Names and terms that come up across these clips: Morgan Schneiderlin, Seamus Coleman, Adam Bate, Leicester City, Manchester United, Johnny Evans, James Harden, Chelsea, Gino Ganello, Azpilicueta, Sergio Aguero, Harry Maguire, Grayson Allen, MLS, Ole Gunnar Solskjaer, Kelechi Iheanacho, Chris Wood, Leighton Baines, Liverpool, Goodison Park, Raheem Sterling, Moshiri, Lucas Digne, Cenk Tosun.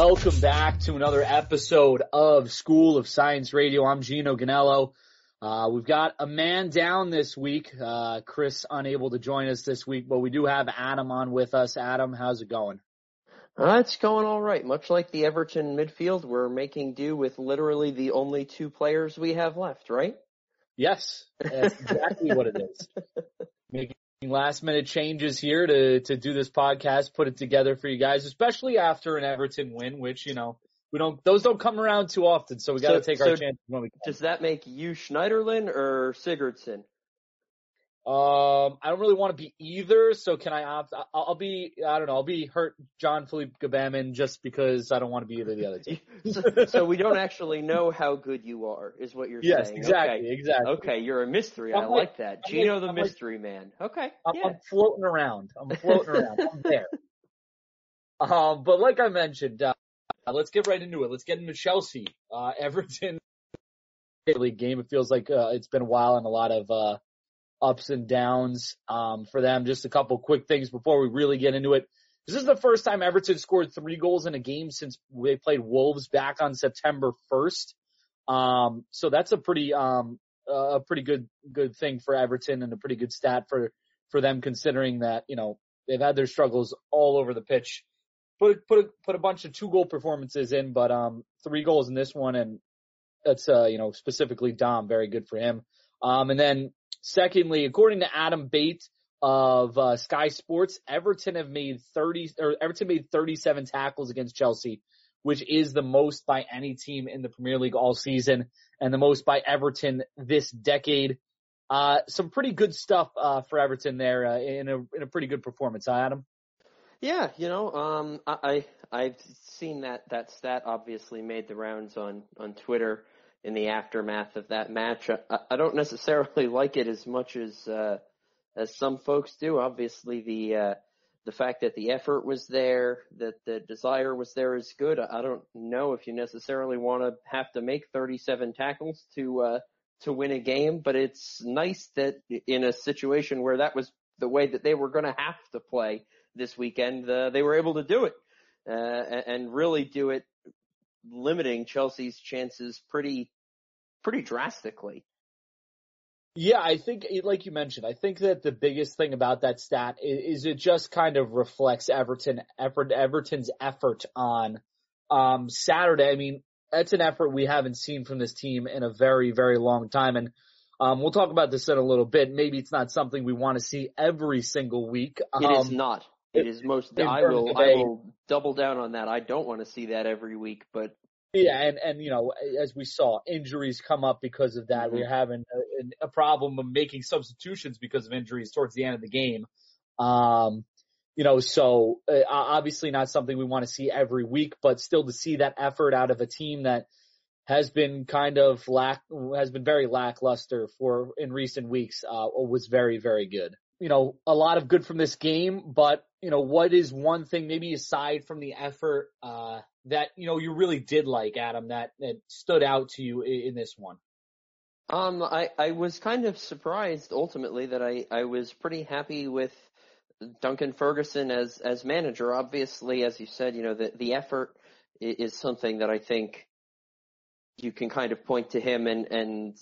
Welcome back to another episode of School of Science Radio. I'm Gino Ganello. We've got a man down this week. Chris unable to join us this week, but we do have Adam on with us. Adam, how's it going? It's going all right. Much like the Everton midfield, we're making do with literally the only two players we have left, right? Yes, that's exactly what it is. Making last-minute changes here to do this podcast, put it together for you guys, especially after an Everton win, which, you know, those don't come around too often, so we got to take our chances when we can. Does that make you Schneiderlin or Sigurdsson? I don't really want to be either, so can I opt? I'll be hurt Jean-Philippe Gabamon just because I don't want to be either the other team. So we don't actually know how good you are, is what you're saying. Yes, exactly, okay. Exactly. Okay, you're a mystery. I like that. Gino the mystery man. Okay. Yeah. I'm floating around. I'm there. But like I mentioned, let's get right into it. Let's get into Chelsea. Everton League game. It feels like it's been a while and a lot of ups and downs for them. Just a couple quick things before we really get into it. This is the first time Everton scored 3 goals in a game since they played Wolves back on September 1st. So that's a pretty good thing for Everton and a pretty good stat for them, considering that, you know, they've had their struggles all over the pitch. Put a bunch of 2-goal performances in, but 3 goals in this one, and that's specifically Dom, very good for him. And then secondly, according to Adam Bate of Sky Sports, Everton made 37 tackles against Chelsea, which is the most by any team in the Premier League all season and the most by Everton this decade. Some pretty good stuff for Everton there in a pretty good performance, huh, Adam? Yeah, I've seen that stat obviously made the rounds on Twitter in the aftermath of that match. I don't necessarily like it as much as some folks do. Obviously, the fact that the effort was there, that the desire was there, is good. I don't know if you necessarily want to have to make 37 tackles to win a game, but it's nice that in a situation where that was the way that they were going to have to play this weekend, they were able to do it and really do it, limiting Chelsea's chances pretty drastically. Yeah, I think, like you mentioned, I think that the biggest thing about that stat is it just kind of reflects Everton's effort on Saturday. I mean, that's an effort we haven't seen from this team in a very, very long time. And we'll talk about this in a little bit. Maybe it's not something we want to see every single week. It is not. It is most. I will double down on that. I don't want to see that every week, but yeah, and as we saw, injuries come up because of that. Mm-hmm. We're having a problem of making substitutions because of injuries towards the end of the game. So obviously not something we want to see every week, but still to see that effort out of a team that has been very lackluster in recent weeks was very, very good. A lot of good from this game, but what is one thing, maybe aside from the effort, that you really did like, Adam, that stood out to you in this one? I was kind of surprised ultimately that I was pretty happy with Duncan Ferguson as manager. Obviously, as you said, the effort is something that I think you can kind of point to him and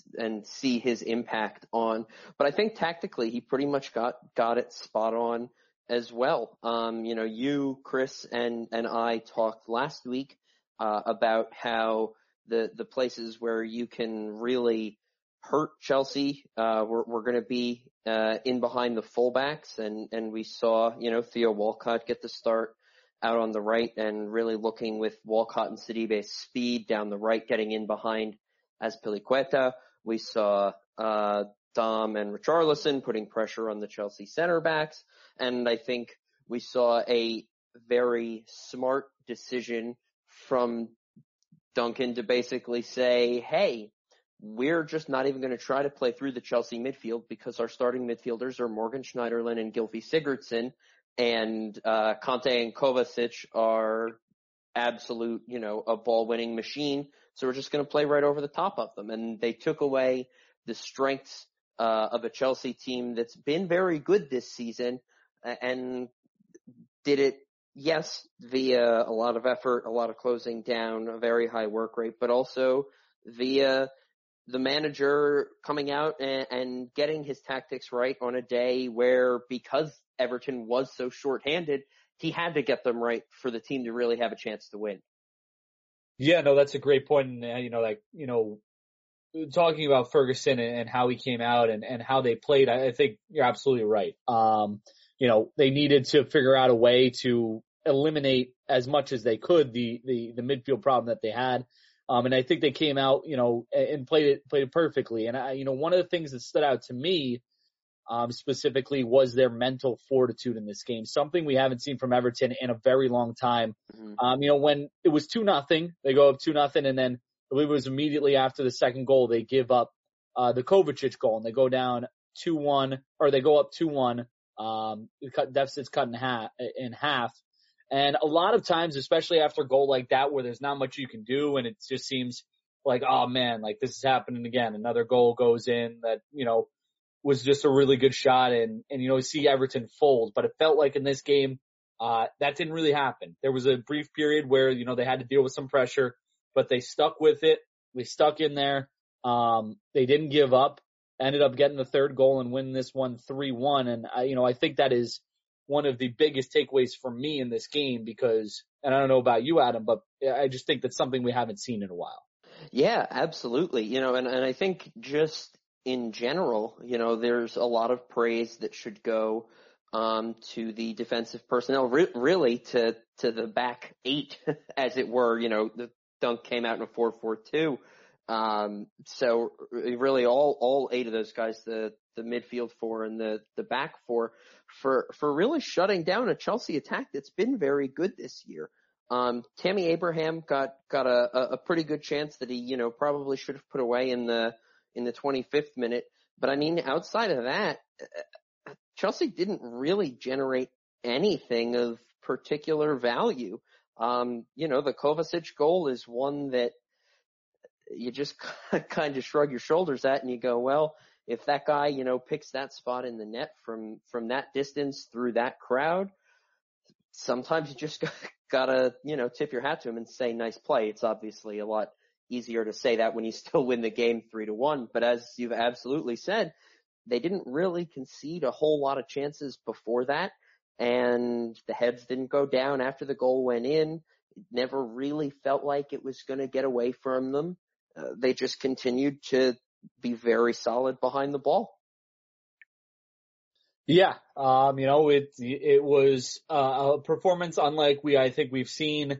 see his impact on. But I think tactically he pretty much got it spot on as well. You, Chris, and I talked last week about how the places where you can really hurt Chelsea were going to be in behind the fullbacks. And we saw, Theo Walcott get the start out on the right and really looking with Walcott and Sidibé's speed down the right, getting in behind Azpilicueta. We saw Dom and Richarlison putting pressure on the Chelsea center backs. And I think we saw a very smart decision from Duncan to basically say, hey, we're just not even going to try to play through the Chelsea midfield because our starting midfielders are Morgan Schneiderlin and Gylfi Sigurdsson. And Conte and Kovacic are absolute, a ball-winning machine. So we're just going to play right over the top of them. And they took away the strengths of a Chelsea team that's been very good this season and did it yes, via a lot of effort, a lot of closing down, a very high work rate, but also via the manager coming out and getting his tactics right on a day where, because Everton was so shorthanded, he had to get them right for the team to really have a chance to win. Yeah, no, that's a great point. And, talking about Ferguson and how he came out and how they played, I think you're absolutely right. They needed to figure out a way to eliminate as much as they could the midfield problem that they had. And I think they came out, and played it perfectly. And one of the things that stood out to me, specifically was their mental fortitude in this game, something we haven't seen from Everton in a very long time. Mm-hmm. When it was 2-0, they go up 2-0, and then I believe it was immediately after the second goal, they give up, the Kovacic goal, and they go down 2-1, or they go up 2-1. Deficit's cut in half. And a lot of times, especially after a goal like that where there's not much you can do and it just seems like, oh man, like this is happening again. Another goal goes in that, was just a really good shot and see Everton fold. But it felt like in this game, that didn't really happen. There was a brief period where, they had to deal with some pressure, but they stuck with it. They stuck in there. They didn't give up, ended up getting the third goal and winning this one 3-1. And I think that is one of the biggest takeaways for me in this game because, and I don't know about you, Adam, but I just think that's something we haven't seen in a while. Yeah, absolutely. And I think just in general, there's a lot of praise that should go, to the defensive personnel, really to the back eight, as it were. The Dunk came out in a 4-4-2. So really all eight of those guys, the midfield four and the back four, for really shutting down a Chelsea attack that's been very good this year. Tammy Abraham got a pretty good chance that he, probably should have put away in the 25th minute. But outside of that, Chelsea didn't really generate anything of particular value. The Kovacic goal is one that you just kind of shrug your shoulders at and you go, well, if that guy, picks that spot in the net from that distance through that crowd, sometimes you just gotta, tip your hat to him and say, nice play. It's obviously a lot easier to say that when you still win the game 3-1. But as you've absolutely said, they didn't really concede a whole lot of chances before that. And the heads didn't go down after the goal went in. It never really felt like it was going to get away from them. They just continued to be very solid behind the ball. Yeah. It was a performance unlike we've seen,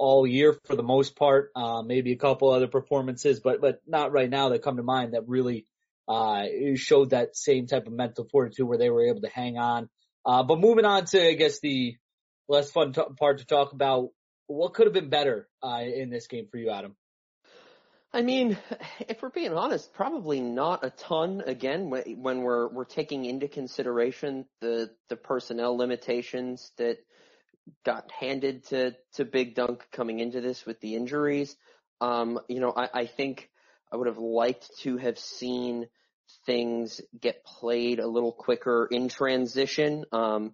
all year for the most part, maybe a couple other performances, but not right now that come to mind that really, showed that same type of mental fortitude where they were able to hang on. But moving on to, I guess, the less fun part to talk about, what could have been better, in this game for you, Adam? If we're being honest, probably not a ton. Again, when we're taking into consideration the personnel limitations that got handed to Big Dunk coming into this with the injuries. I think I would have liked to have seen things get played a little quicker in transition. I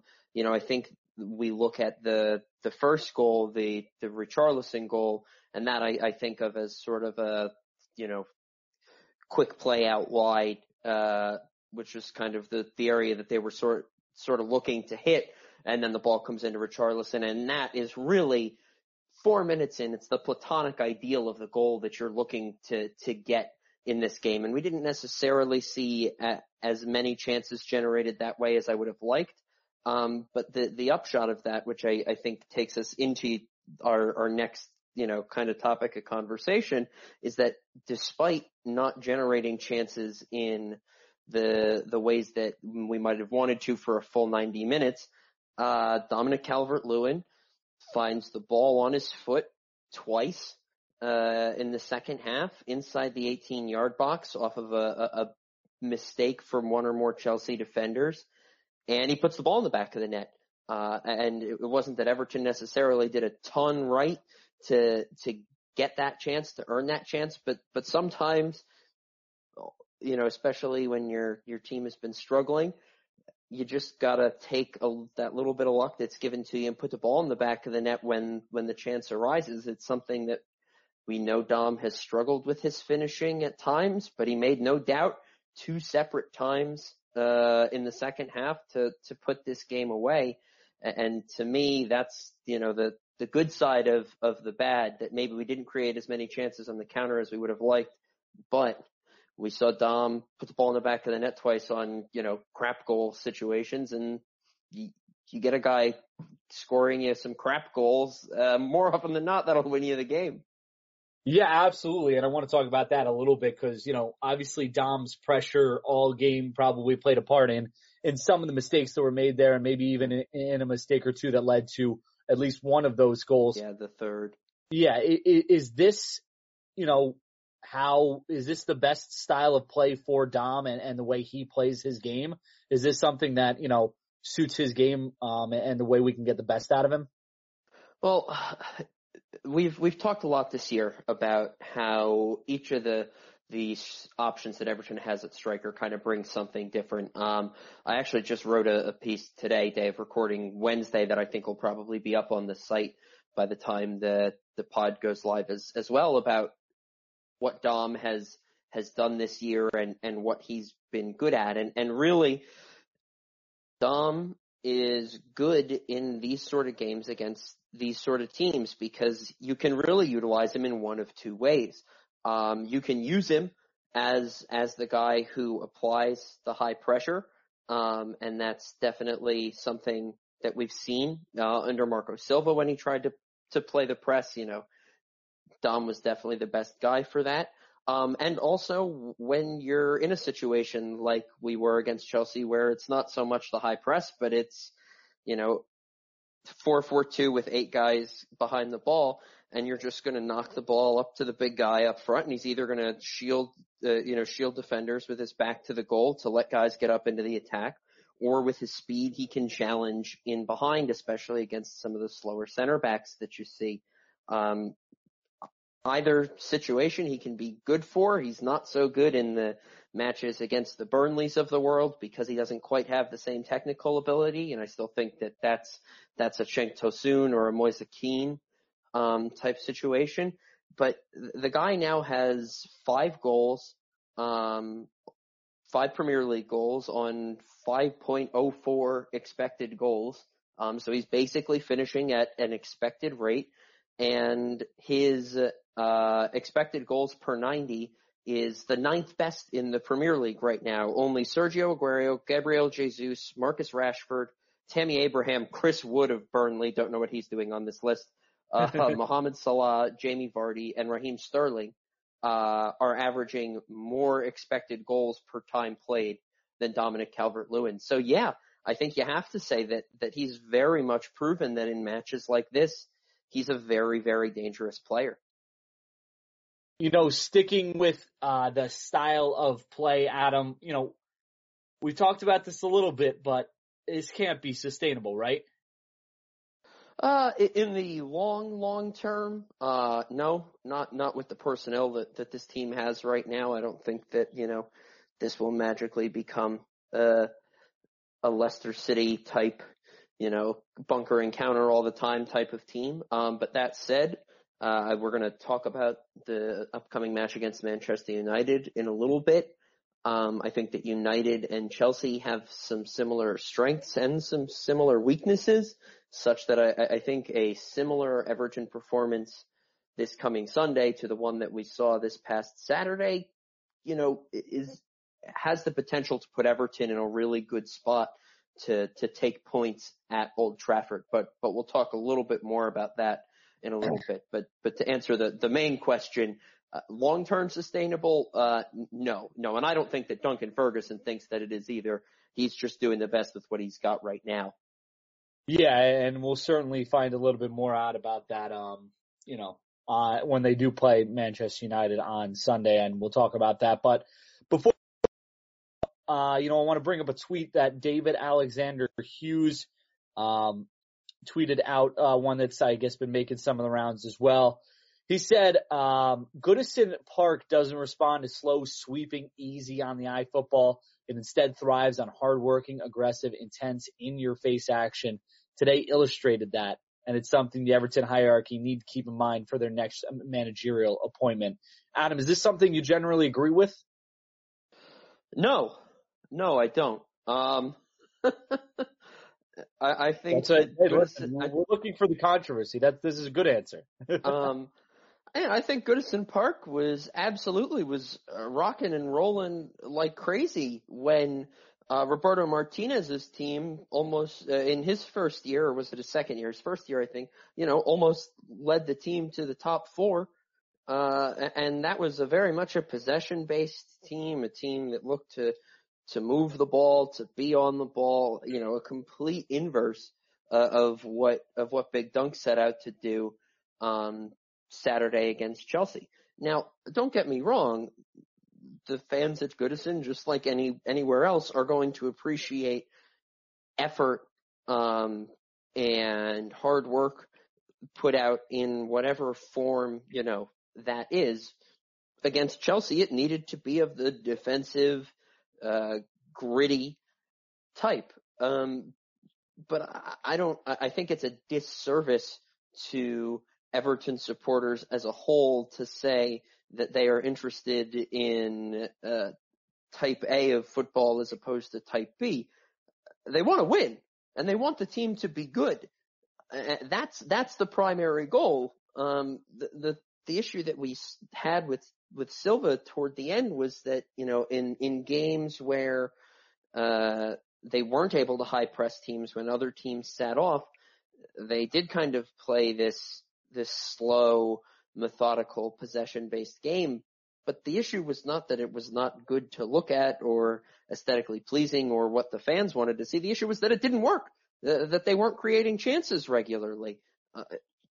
think we look at the first goal, the Richarlison goal, and that I think of as sort of a, quick play out wide, which is kind of the area that they were sort of looking to hit. And then the ball comes into Richarlison, and that is really 4 minutes in. It's the platonic ideal of the goal that you're looking to get in this game. And we didn't necessarily see as many chances generated that way as I would have liked. But the upshot of that, which I think takes us into our next, kind of topic of conversation, is that despite not generating chances in the ways that we might have wanted to for a full 90 minutes, Dominic Calvert-Lewin finds the ball on his foot twice, in the second half inside the 18-yard box off of a mistake from one or more Chelsea defenders. And he puts the ball in the back of the net. And it wasn't that Everton necessarily did a ton right to get that chance, to earn that chance. But sometimes, especially when your team has been struggling, you just got to take that little bit of luck that's given to you and put the ball in the back of the net when the chance arises. It's something that we know Dom has struggled with his finishing at times, but he made no doubt two separate times in the second half to put this game away. And to me, that's, you know, the good side of the bad, that maybe we didn't create as many chances on the counter as we would have liked, but we saw Dom put the ball in the back of the net twice on, you know, crap goal situations, and you get a guy scoring you some crap goals, more often than not, that'll win you the game. Yeah, absolutely. And I want to talk about that a little bit because, you know, obviously Dom's pressure all game probably played a part in some of the mistakes that were made there, and maybe even in a mistake or two that led to at least one of those goals. Yeah, the third. Yeah. Is this, you know, is this the best style of play for Dom and the way he plays his game? Is this something that, you know, suits his game and the way we can get the best out of him? Well, we've talked a lot this year about how each of the options that Everton has at striker kind of brings something different. I actually just wrote a piece today, Dave, recording Wednesday, that I think will probably be up on the site by the time the pod goes live as well, about what Dom has done this year and what he's been good at. And really, Dom is good in these sort of games against these sort of teams because you can really utilize him in one of two ways. You can use him as the guy who applies the high pressure, and that's definitely something that we've seen under Marco Silva when he tried to play the press. You know, Dom was definitely the best guy for that. And also when you're in a situation like we were against Chelsea, where it's not so much the high press, but it's, you know, 4-4-2 with 8 guys behind the ball, and you're just going to knock the ball up to the big guy up front, and he's either going to shield defenders with his back to the goal to let guys get up into the attack, or with his speed, he can challenge in behind, especially against some of the slower center backs that you see. Either situation he can be good for. He's not so good in the matches against the Burnleys of the world because he doesn't quite have the same technical ability, and I still think that that's a Cenk Tosun or a Moise Keen type situation. But the guy now has 5 goals, 5 Premier League goals on 5.04 expected goals. So he's basically finishing at an expected rate, and his expected goals per 90 is the 9th best in the Premier League right now. Only Sergio Aguero, Gabriel Jesus, Marcus Rashford, Tammy Abraham, Chris Wood of Burnley, don't know what he's doing on this list, Mohamed Salah, Jamie Vardy, and Raheem Sterling are averaging more expected goals per time played than Dominic Calvert-Lewin. So yeah, I think you have to say that he's very much proven that in matches like this, he's a very, very dangerous player. You know, sticking with the style of play, Adam, you know, we talked about this a little bit, but this can't be sustainable, right? In the long term, no, not with the personnel that this team has right now. I don't think that, you know, this will magically become a Leicester City type, you know, bunker and counter all the time type of team. But that said, we're going to talk about the upcoming match against Manchester United in a little bit. I think that United and Chelsea have some similar strengths and some similar weaknesses, such that I think a similar Everton performance this coming Sunday to the one that we saw this past Saturday, you know, has the potential to put Everton in a really good spot to take points at Old Trafford. But we'll talk a little bit more about that in a little bit. But to answer the main question, long-term sustainable, no. And I don't think that Duncan Ferguson thinks that it is either. He's just doing the best with what he's got right now. Yeah, and we'll certainly find a little bit more out about that, you know, when they do play Manchester United on Sunday, and we'll talk about that. But before, you know, I want to bring up a tweet that David Alexander Hughes tweeted out, one that's, I guess, been making some of the rounds as well. He said, Goodison Park doesn't respond to slow, sweeping, easy on the eye football. It instead thrives on hardworking, aggressive, intense, in-your-face action. Today illustrated that, and it's something the Everton hierarchy need to keep in mind for their next managerial appointment. Adam, is this something you generally agree with? No, I don't. I think we're looking for the controversy. This is a good answer. I think Goodison Park was rocking and rolling like crazy when Roberto Martinez's team almost in his first year, or was it his second year? His first year, I think. You know, almost led the team to the top four, and that was very much a possession-based team, a team that looked to move the ball, to be on the ball, you know, a complete inverse of what Big Dunk set out to do Saturday against Chelsea. Now, don't get me wrong, the fans at Goodison, just like anywhere else, are going to appreciate effort and hard work put out in whatever form, you know, that is. Against Chelsea, it needed to be of the defensive, gritty type. But I think it's a disservice to Everton supporters as a whole to say that they are interested in type A of football as opposed to type B. They want to win, and they want the team to be good. That's the primary goal. The issue that we had with Silva toward the end was that, you know, in games where they weren't able to high press teams, when other teams sat off, they did kind of play this slow, methodical, possession-based game. But the issue was not that it was not good to look at or aesthetically pleasing or what the fans wanted to see. The issue was that it didn't work, that they weren't creating chances regularly.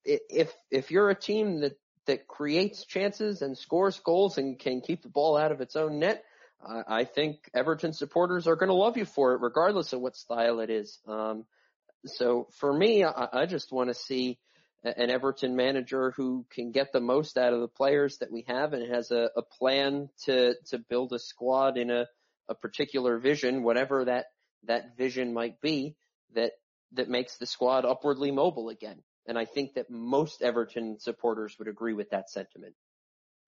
If you're a team that creates chances and scores goals and can keep the ball out of its own net, I think Everton supporters are going to love you for it, regardless of what style it is. So for me, I just want to see an Everton manager who can get the most out of the players that we have and has a plan to build a squad in a particular vision, whatever that vision might be, that makes the squad upwardly mobile again. And I think that most Everton supporters would agree with that sentiment.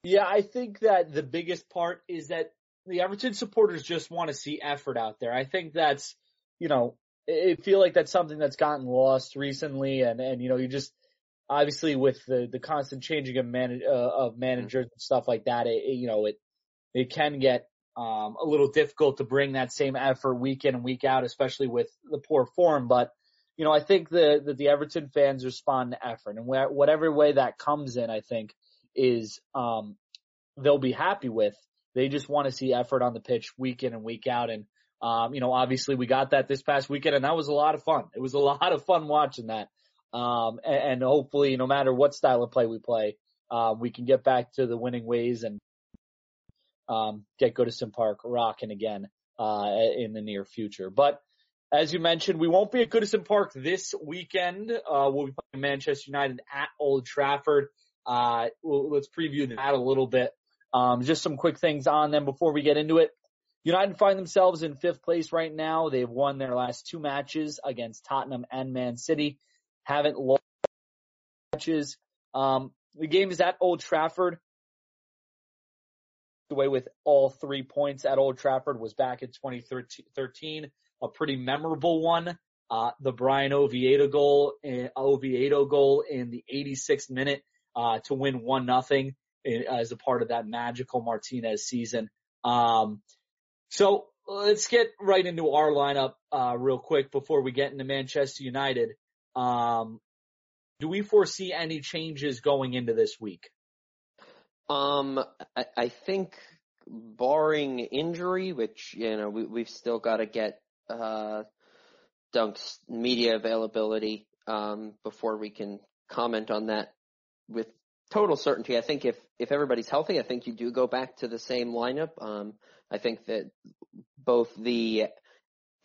Yeah, I think that the biggest part is that the Everton supporters just want to see effort out there. I think that's, you know, I feel like that's something that's gotten lost recently. And you know, you just obviously with the constant changing of managers and stuff like that, it can get a little difficult to bring that same effort week in and week out, especially with the poor form. But you know, I think that the Everton fans respond to effort, and whatever way that comes in, I think is they'll be happy with. They just want to see effort on the pitch week in and week out, and you know, obviously we got that this past weekend, and that was a lot of fun. It was a lot of fun watching that, and hopefully, no matter what style of play we play, we can get back to the winning ways and get Goodison Park rocking again in the near future, but. As you mentioned, we won't be at Goodison Park this weekend. We'll be playing Manchester United at Old Trafford. Let's preview that a little bit. Just some quick things on them before we get into it. United find themselves in fifth place right now. They've won their last two matches against Tottenham and Man City. Haven't lost matches. The game is at Old Trafford. The way with all 3 points at Old Trafford was back in 2013. A pretty memorable one, the Brian Oviedo goal in the 86th minute to win 1-0 as a part of that magical Martinez season. So let's get right into our lineup real quick before we get into Manchester United. Do we foresee any changes going into this week? I think barring injury, which, you know, we've still got to get Dunk's media availability before we can comment on that with total certainty. I think if everybody's healthy, I think you do go back to the same lineup. I think that both the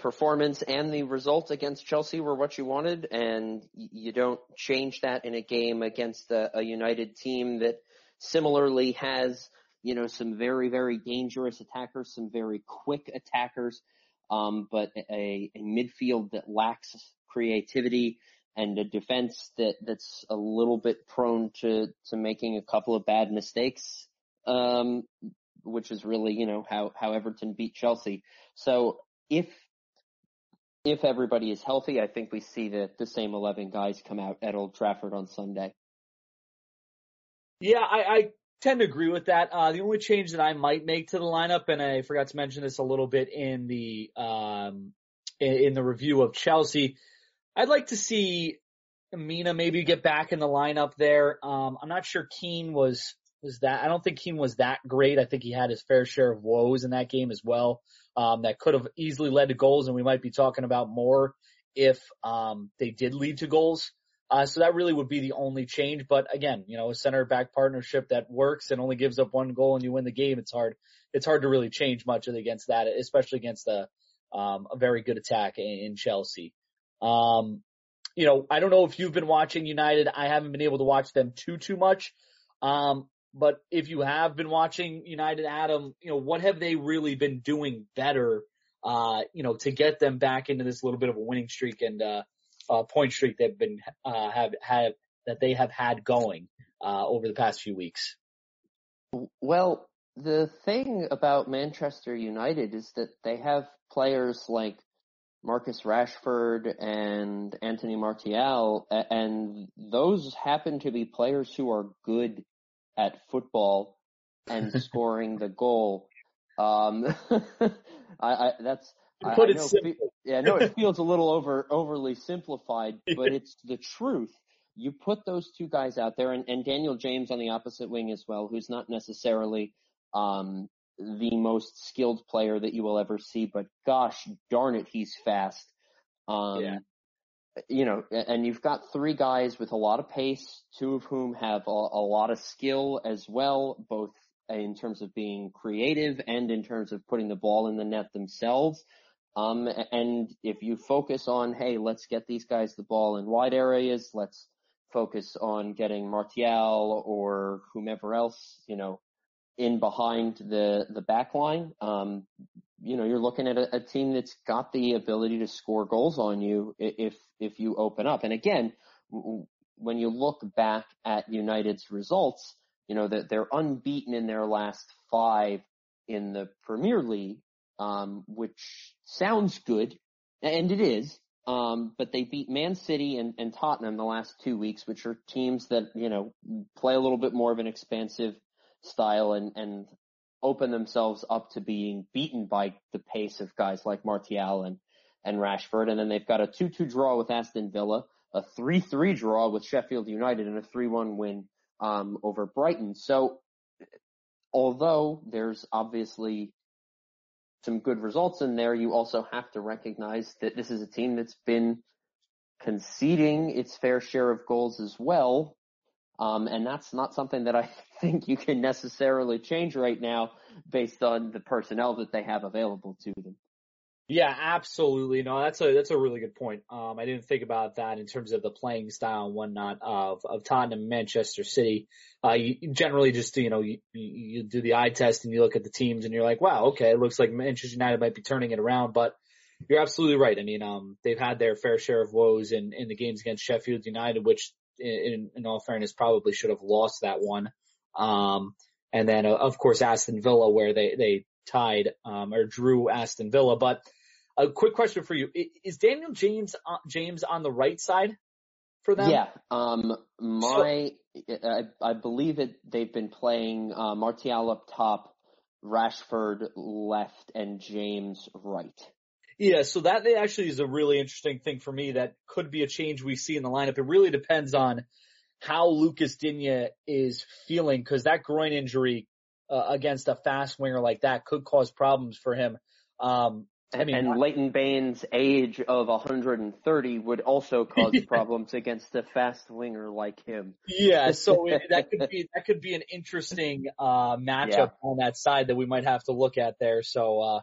performance and the result against Chelsea were what you wanted, and you don't change that in a game against a United team that similarly has, you know, some very, very dangerous attackers, some very quick attackers, but a midfield that lacks creativity and a defense that's a little bit prone to making a couple of bad mistakes, which is really, you know, how Everton beat Chelsea. So if everybody is healthy, I think we see the same 11 guys come out at Old Trafford on Sunday. Yeah, I tend to agree with that. The only change that I might make to the lineup, and I forgot to mention this a little bit in the review of Chelsea, I'd like to see Mina maybe get back in the lineup there. I'm not sure Keane was that. I don't think Keane was that great. I think he had his fair share of woes in that game as well. That could have easily led to goals, and we might be talking about more if they did lead to goals. So that really would be the only change. But again, you know, a center back partnership that works and only gives up one goal and you win the game, it's hard to really change much against that, especially against a very good attack in Chelsea. You know, I don't know if you've been watching United. I haven't been able to watch them too much. But if you have been watching United, Adam, you know, what have they really been doing better, you know, to get them back into this little bit of a winning streak and, point streak they've been, had going, over the past few weeks? Well, the thing about Manchester United is that they have players like Marcus Rashford and Anthony Martial, and those happen to be players who are good at football and scoring the goal. It feels a little overly simplified, but it's the truth. You put those two guys out there, and Daniel James on the opposite wing as well, who's not necessarily the most skilled player that you will ever see, but gosh darn it, he's fast. Yeah. You know, and you've got three guys with a lot of pace, two of whom have a lot of skill as well, both in terms of being creative and in terms of putting the ball in the net themselves. And if you focus on, hey, let's get these guys the ball in wide areas, let's focus on getting Martial or whomever else, you know, in behind the back line, you know, you're looking at a team that's got the ability to score goals on you if you open up. And again, when you look back at United's results, you know, that they're unbeaten in their last 5 in the Premier League, which sounds good, and it is, but they beat Man City and Tottenham the last 2 weeks, which are teams that, you know, play a little bit more of an expansive style and open themselves up to being beaten by the pace of guys like Martial and Rashford. And then they've got a 2-2 draw with Aston Villa, a 3-3 draw with Sheffield United, and a 3-1 win over Brighton. So although there's obviously some good results in there, you also have to recognize that this is a team that's been conceding its fair share of goals as well. And that's not something that I think you can necessarily change right now based on the personnel that they have available to them. Yeah, absolutely. No, that's a really good point. I didn't think about that in terms of the playing style and whatnot of Tottenham, Manchester City. You generally just, you know, you do the eye test and you look at the teams and you're like, wow, okay, it looks like Manchester United might be turning it around, but you're absolutely right. I mean, they've had their fair share of woes in the games against Sheffield United, which in all fairness, probably should have lost that one. And then, of course, Aston Villa, where they tied or drew Aston Villa. But a quick question for you. Is Daniel James on the right side for them? Yeah. I believe that they've been playing Martial up top, Rashford left, and James right. Yeah, so that actually is a really interesting thing for me that could be a change we see in the lineup. It really depends on how Lucas Digne is feeling, because that groin injury against a fast winger like that could cause problems for him. And Leighton Baines' age of 130 would also cause problems against a fast winger like him. Yeah, so that could be an interesting matchup on that side that we might have to look at there. So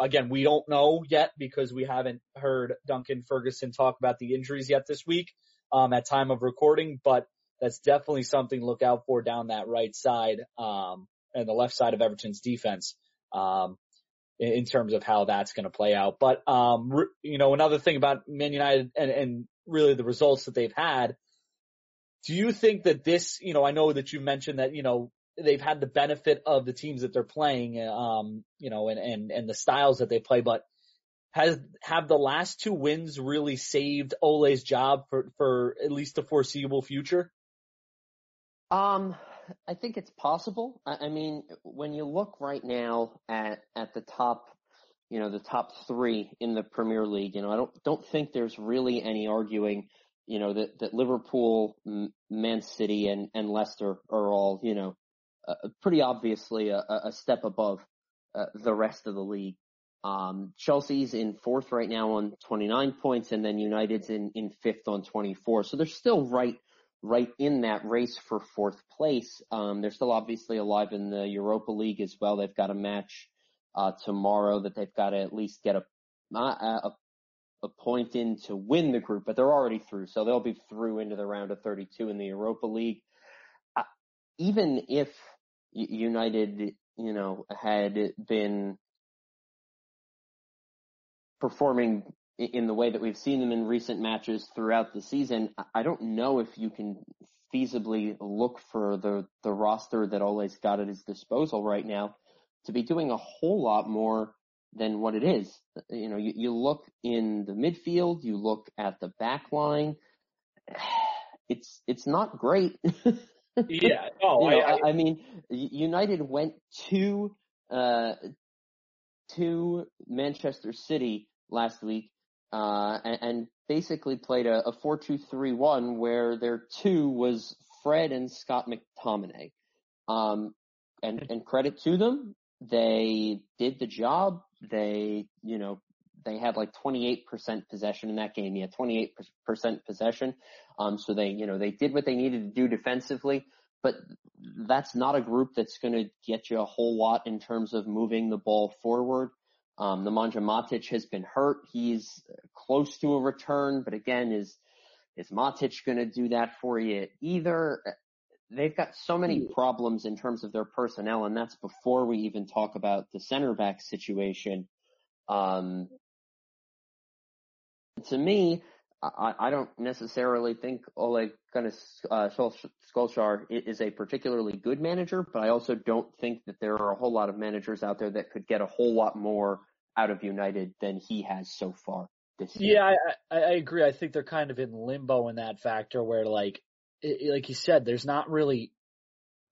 Again, we don't know yet because we haven't heard Duncan Ferguson talk about the injuries yet this week at time of recording, but that's definitely something to look out for down that right side and the left side of Everton's defense in terms of how that's going to play out. But, you know, another thing about Man United and really the results that they've had, do you think that this, you know, I know that you mentioned that, you know, they've had the benefit of the teams that they're playing, you know, and the styles that they play, but have the last two wins really saved Ole's job for at least the foreseeable future? I think it's possible. I mean, when you look right now at the top, you know, the top three in the Premier League, you know, I don't think there's really any arguing, you know, that Liverpool, Man City, and Leicester are all, you know, pretty obviously a step above the rest of the league. Chelsea's in fourth right now on 29 points, and then United's in fifth on 24. So they're still right in that race for fourth place. They're still obviously alive in the Europa League as well. They've got a match tomorrow that they've got to at least get a point in to win the group, but they're already through, so they'll be through into the round of 32 in the Europa League. Even if United, you know, had been performing in the way that we've seen them in recent matches throughout the season, I don't know if you can feasibly look for the roster that Ole's got at his disposal right now to be doing a whole lot more than what it is. You know, you look in the midfield, you look at the back line, it's not great. Yeah. No, you know, I mean, United went to Manchester City last week, and basically played a 4-2-3-1 where their two was Fred and Scott McTominay. And credit to them, they did the job. They, you know, they had like 28% possession in that game. Yeah, 28% possession. So they, you know, they did what they needed to do defensively, but that's not a group that's going to get you a whole lot in terms of moving the ball forward. Nemanja Matic has been hurt. He's close to a return, but again, is Matic going to do that for you either? They've got so many problems in terms of their personnel, and that's before we even talk about the center back situation. To me, I don't necessarily think Ole Gunnar Solskjaer is a particularly good manager, but I also don't think that there are a whole lot of managers out there that could get a whole lot more out of United than he has so far this year. Yeah, I agree. I think they're kind of in limbo in that factor where, like you said, there's not really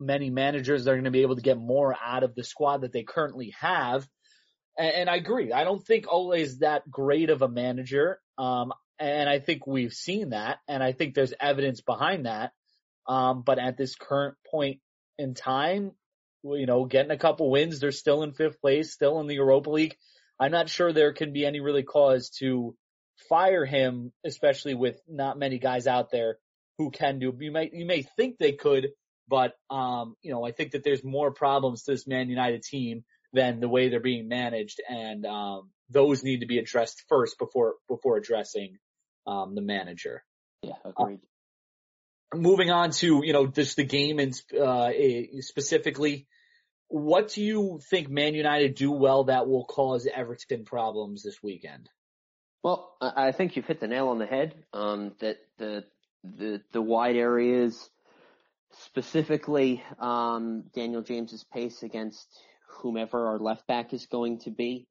many managers that are going to be able to get more out of the squad that they currently have. And I agree. I don't think Ole is that great of a manager. And I think we've seen that, and I think there's evidence behind that. But at this current point in time, you know, getting a couple wins, they're still in fifth place, still in the Europa League. I'm not sure there can be any really cause to fire him, especially with not many guys out there who can do. You may think they could, but you know, I think that there's more problems to this Man United team than the way they're being managed, and those need to be addressed first before addressing the manager. Yeah, agreed. Moving on to, you know, just the game and specifically, what do you think Man United do well that will cause Everton problems this weekend? Well, I think you've hit the nail on the head. That the wide areas, specifically Daniel James's pace against whomever our left back is going to be,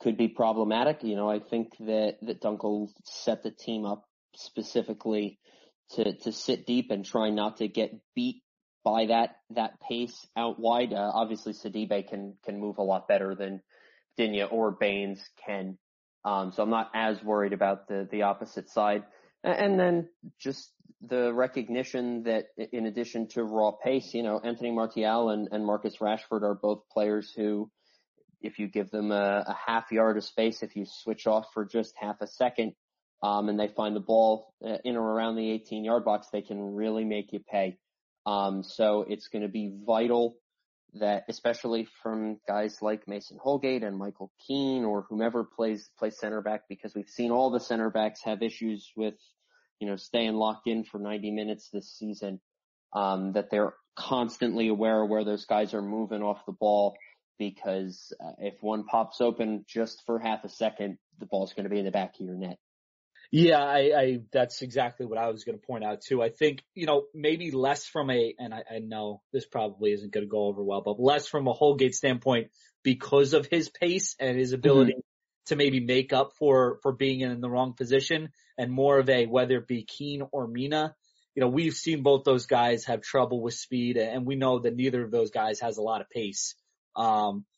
could be problematic. You know, I think that Dunkel set the team up specifically to sit deep and try not to get beat by that pace out wide. Obviously, Sidibé can move a lot better than Dinya or Baines can. So I'm not as worried about the opposite side. And then just the recognition that in addition to raw pace, you know, Anthony Martial and Marcus Rashford are both players who, if you give them a half yard of space, if you switch off for just half a second, and they find the ball in or around the 18-yard box, they can really make you pay. So it's going to be vital that, especially from guys like Mason Holgate and Michael Keane or whomever plays center back, because we've seen all the center backs have issues with, you know, staying locked in for 90 minutes this season, that they're constantly aware of where those guys are moving off the ball, because if one pops open just for half a second, the ball's going to be in the back of your net. Yeah, I that's exactly what I was going to point out too. I think, you know, maybe less from I know this probably isn't going to go over well, but less from a Holgate standpoint because of his pace and his ability to maybe make up for being in the wrong position, and more of a, whether it be Keane or Mina, you know, we've seen both those guys have trouble with speed, and we know that neither of those guys has a lot of pace.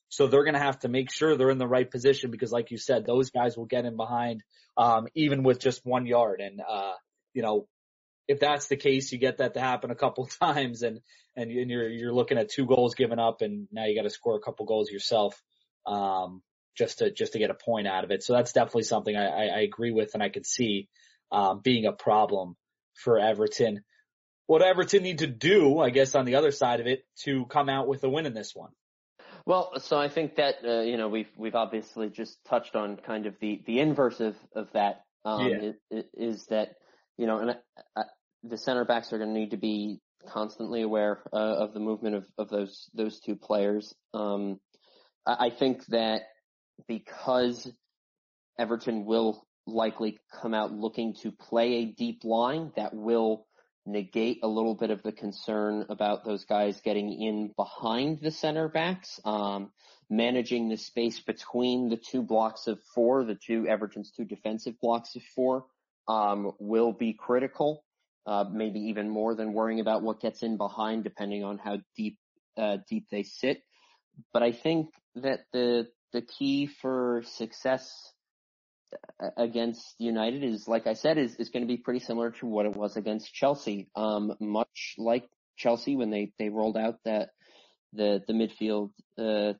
So they're going to have to make sure they're in the right position, because like you said, those guys will get in behind, even with just 1 yard. And, you know, if that's the case, you get that to happen a couple times and you're looking at 2 goals given up, and now you got to score a couple goals yourself, just to get a point out of it. So that's definitely something I agree with, and I could see, being a problem for Everton. What Everton need to do, I guess, on the other side of it, to come out with a win in this one. Well, so I think that, you know, we've obviously just touched on kind of the inverse of that, is that, you know, and I, the center backs are going to need to be constantly aware of the movement of those two players. I think that because Everton will likely come out looking to play a deep line, that will negate a little bit of the concern about those guys getting in behind the center backs, managing the space between the 2 blocks of 4, Everton's 2 defensive blocks of 4, will be critical, maybe even more than worrying about what gets in behind, depending on how deep they sit. But I think that the key for success against United is, like I said, is going to be pretty similar to what it was against Chelsea. Much like Chelsea when they rolled out that the midfield, the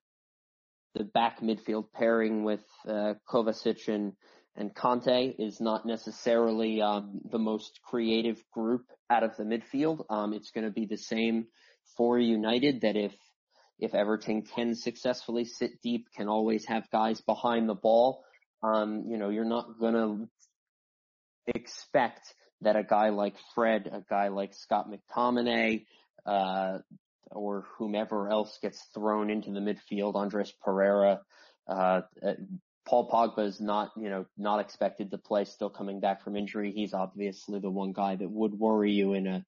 back midfield pairing with Kovacic and Conte is not necessarily the most creative group out of the midfield. It's going to be the same for United, that if Everton can successfully sit deep, can always have guys behind the ball, you know, you're not going to expect that a guy like Fred, a guy like Scott McTominay, or whomever else gets thrown into the midfield, Andres Pereira, Paul Pogba is not expected to play, still coming back from injury. He's obviously the one guy that would worry you in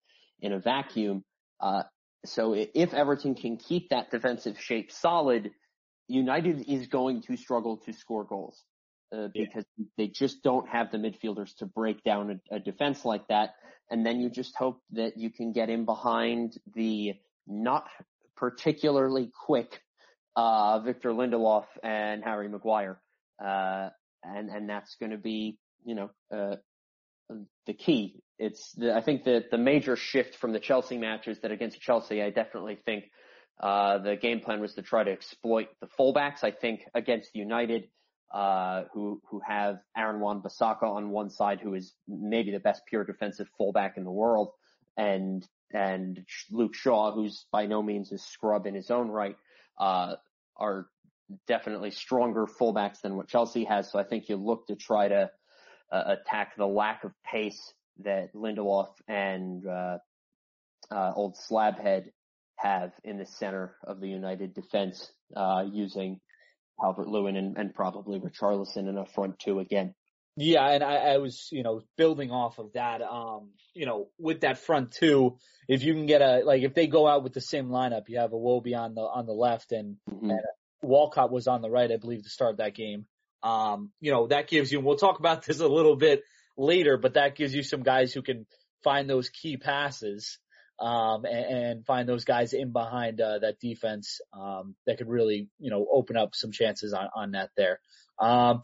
a vacuum. So if Everton can keep that defensive shape solid, United is going to struggle to score goals. Because they just don't have the midfielders to break down a defense like that. And then you just hope that you can get in behind the not particularly quick Victor Lindelof and Harry Maguire. And that's going to be, you know, the key. I think that the major shift from the Chelsea match is that against Chelsea, I definitely think the game plan was to try to exploit the fullbacks. I think against United, who have Aaron Wan-Bissaka on one side, who is maybe the best pure defensive fullback in the world, and Luke Shaw, who's by no means a scrub in his own right, are definitely stronger fullbacks than what Chelsea has. So I think you look to try to attack the lack of pace that Lindelof and old Slabhead have in the center of the United defense, using Calvert-Lewin and probably Richarlison in a front 2 again. Yeah, and I was, you know, building off of that, you know, with that front 2, if you can get if they go out with the same lineup, you have Iwobi on the left and Walcott was on the right, I believe, to start that game. You know, that gives you, and we'll talk about this a little bit later, but that gives you some guys who can find those key passes, and find those guys in behind that defense, that could really, you know, open up some chances on that there.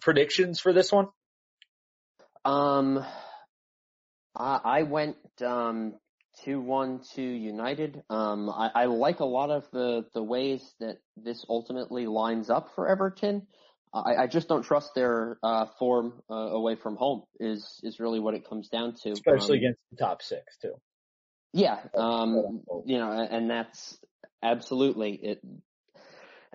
Predictions for this one? I went 2-1 to United. I like a lot of the ways that this ultimately lines up for Everton. I just don't trust their form away from home is really what it comes down to. Especially against the top 6 too. Yeah, you know, and that's absolutely it.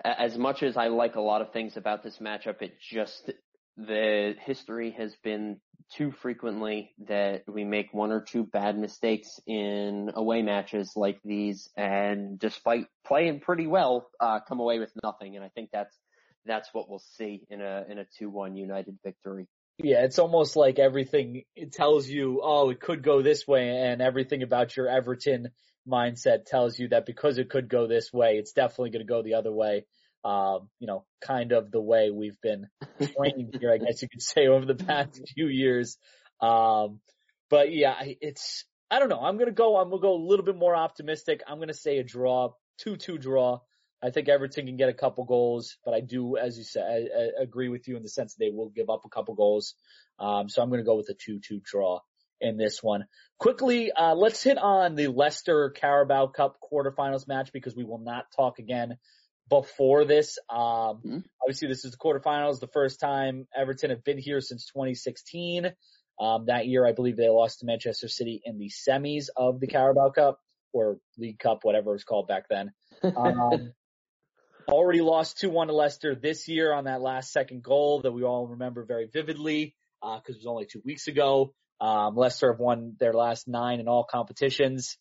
As much as I like a lot of things about this matchup, it just, the history has been too frequently that we make one or two bad mistakes in away matches like these, and despite playing pretty well, come away with nothing. And I think that's what we'll see in a 2-1 United victory. Yeah, it's almost like everything, it tells you, oh, it could go this way, and everything about your Everton mindset tells you that because it could go this way, it's definitely going to go the other way. You know, kind of the way we've been playing here, I guess you could say, over the past few years. But yeah, it's, I don't know. I'm going to go a little bit more optimistic. I'm going to say a draw, 2-2 draw. I think Everton can get a couple goals, but I do, as you said, I agree with you in the sense that they will give up a couple goals. So I'm going to go with a 2-2 draw in this one. Quickly, let's hit on the Leicester Carabao Cup quarterfinals match, because we will not talk again before this. Obviously this is the quarterfinals, the first time Everton have been here since 2016. That year, I believe they lost to Manchester City in the semis of the Carabao Cup, or League Cup, whatever it was called back then. Already lost 2-1 to Leicester this year on that last second goal that we all remember very vividly, because it was only 2 weeks ago. Leicester have won their last 9 in all competitions.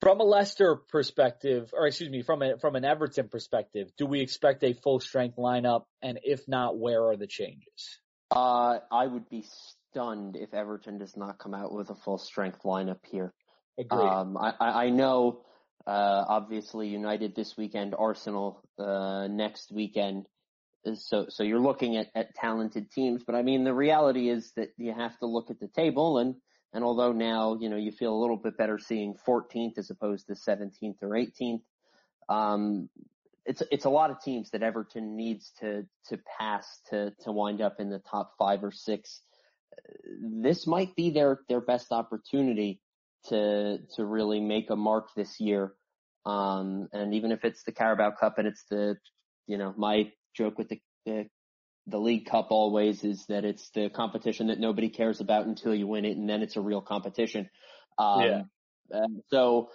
From a Leicester perspective, or excuse me, from an Everton perspective, do we expect a full strength lineup? And if not, where are the changes? I would be stunned if Everton does not come out with a full strength lineup here. Agreed. I know, obviously United this weekend, Arsenal next weekend. So you're looking at talented teams, but I mean, the reality is that you have to look at the table, and although now, you know, you feel a little bit better seeing 14th as opposed to 17th or 18th, it's a lot of teams that Everton needs to pass to wind up in the top 5 or 6. This might be their best opportunity to really make a mark this year. And even if it's the Carabao Cup, and it's the, you know, my joke with the League Cup always is that it's the competition that nobody cares about until you win it, and then it's a real competition. So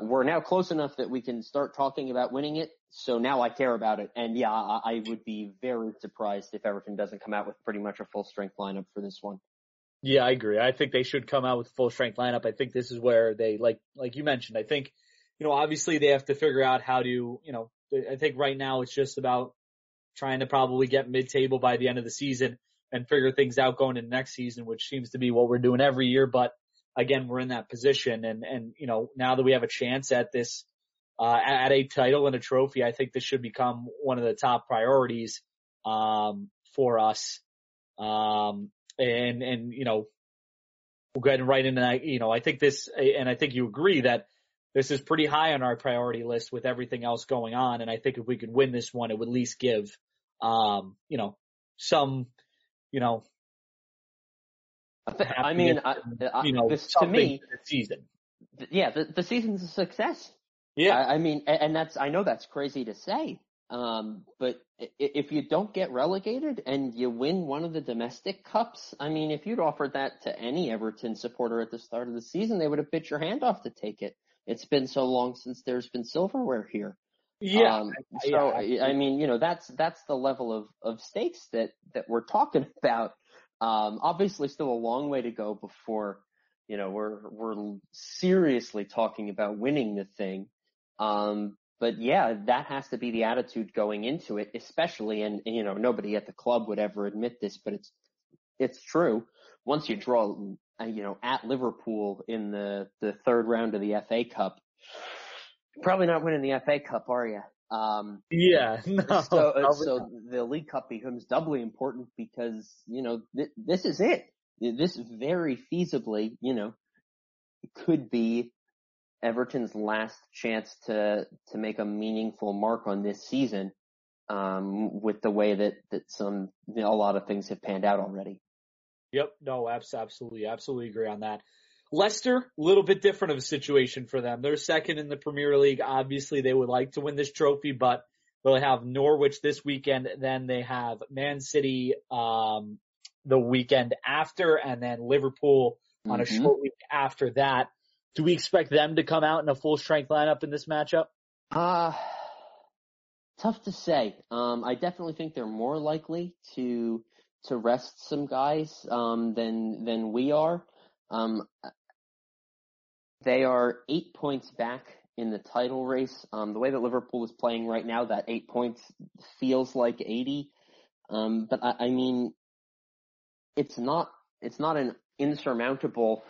we're now close enough that we can start talking about winning it. So now I care about it. And yeah, I would be very surprised if Everton doesn't come out with pretty much a full strength lineup for this one. Yeah, I agree. I think they should come out with a full strength lineup. I think this is where they, like you mentioned, I think, you know, obviously they have to figure out how to, you know, I think right now it's just about trying to probably get mid-table by the end of the season and figure things out going into next season, which seems to be what we're doing every year. But again, we're in that position. And, you know, now that we have a chance at this, at a title and a trophy, I think this should become one of the top priorities, for us. And, you know, we'll go ahead and write into that, you know, I think this, and I think you agree that this is pretty high on our priority list with everything else going on. And I think if we could win this one, it would at least give, you know, some, you know, I mean, you know, this, to me, the season. Yeah, the season's a success. Yeah. I mean, and that's, I know that's crazy to say. But if you don't get relegated and you win one of the domestic cups, I mean, if you'd offered that to any Everton supporter at the start of the season, they would have bit your hand off to take it. It's been so long since there's been silverware here. Yeah. I mean, you know, that's the level of stakes that we're talking about. Obviously still a long way to go before, you know, we're seriously talking about winning the thing. But yeah, that has to be the attitude going into it, especially, and you know, nobody at the club would ever admit this, but it's true. Once you draw, you know, at Liverpool in the third round of the FA Cup, you're probably not winning the FA Cup, are you? Yeah. No, so the League Cup becomes doubly important because, you know, this is it. This very feasibly, you know, could be Everton's last chance to make a meaningful mark on this season, with the way that a lot of things have panned out already. Yep. No, absolutely agree on that. Leicester, a little bit different of a situation for them. They're second in the Premier League. Obviously, they would like to win this trophy, but they'll have Norwich this weekend. Then they have Man City, the weekend after, and then Liverpool on a short week after that. Do we expect them to come out in a full-strength lineup in this matchup? Tough to say. I definitely think they're more likely to rest some guys than we are. They are 8 points back in the title race. The way that Liverpool is playing right now, that 8 points feels like 80. But I mean, it's not an insurmountable.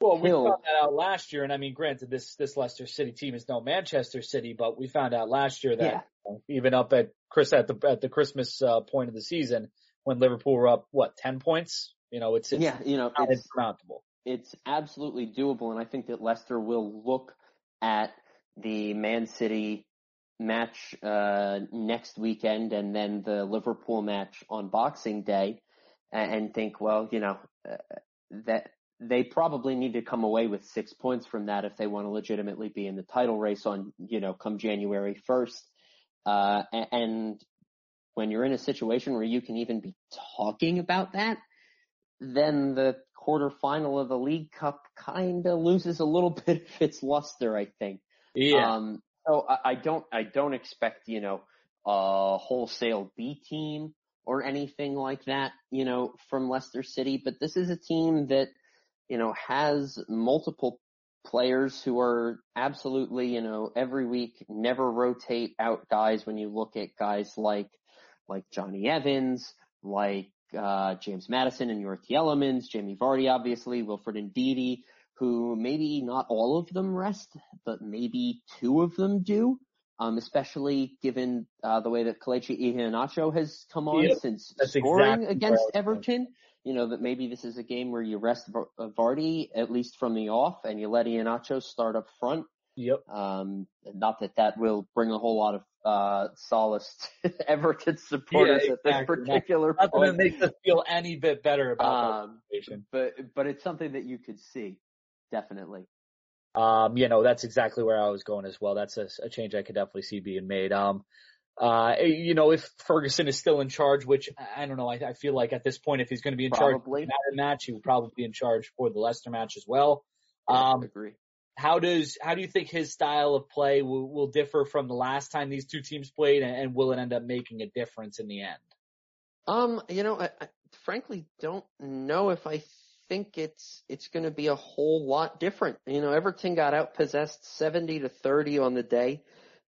Well, we found that out last year, and I mean, granted, this Leicester City team is no Manchester City, but we found out last year that even up at the Christmas point of the season, when Liverpool were up 10 points, it's insurmountable. It's absolutely doable, and I think that Leicester will look at the Man City match next weekend, and then the Liverpool match on Boxing Day, and think, that. They probably need to come away with 6 points from that if they want to legitimately be in the title race on, come January 1st. And when you're in a situation where you can even be talking about that, then the quarterfinal of the League Cup kind of loses a little bit of its luster, I think. Yeah. So I don't expect, a wholesale B team or anything like that, from Leicester City, but this is a team that, has multiple players who are absolutely, every week never rotate out guys. When you look at guys like Johnny Evans, James Maddison and Yorkie Ellemans, Jamie Vardy, obviously, Wilfred Ndidi, who maybe not all of them rest, but maybe two of them do, especially given the way that Kelechi Iheanacho has come on since scoring against Everton. That maybe this is a game where you rest Vardy, at least from the off, and you let Iheanacho start up front. Yep. Not that will bring a whole lot of solace to Everton supporters at this particular point. Nothing that makes us feel any bit better about that. But it's something that you could see, definitely. That's exactly where I was going as well. That's a change I could definitely see being made. If Ferguson is still in charge, which I don't know, I feel like at this point, if he's going to be in charge for that match, he would probably be in charge for the Leicester match as well. I agree. How do you think his style of play will differ from the last time these two teams played, and will it end up making a difference in the end? I frankly don't know if I think it's going to be a whole lot different. Everton got outpossessed 70-30 on the day.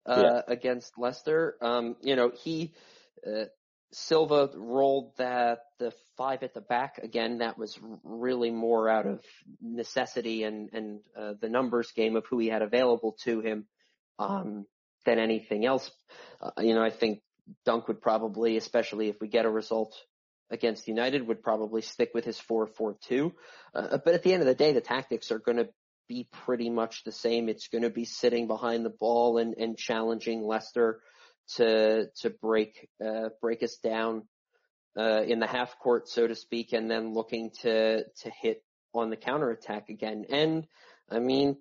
Against Leicester. Silva rolled the five at the back. Again, that was really more out of necessity and the numbers game of who he had available to him, than anything else. I think Dunk would probably, especially if we get a result against United, would probably stick with his 4-4-2. But at the end of the day, the tactics are going to be pretty much the same. It's going to be sitting behind the ball and challenging Leicester to break us down in the half court, so to speak, and then looking to hit on the counterattack again. And I mean,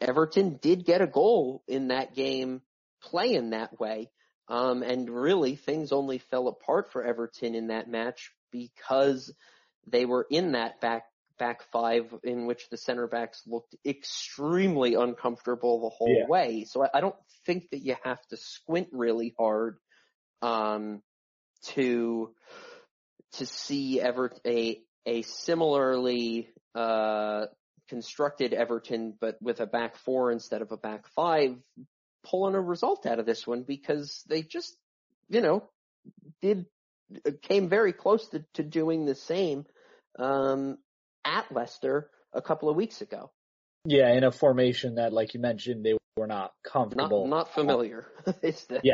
Everton did get a goal in that game playing that way. And really things only fell apart for Everton in that match because they were in that back five in which the center backs looked extremely uncomfortable the whole way. So I don't think that you have to squint really hard to see a similarly constructed Everton, but with a back four instead of a back five, pulling a result out of this one, because they just, came very close to doing the same at Leicester a couple of weeks ago. Yeah, in a formation that, like you mentioned, they were not comfortable. Not familiar. It's exactly.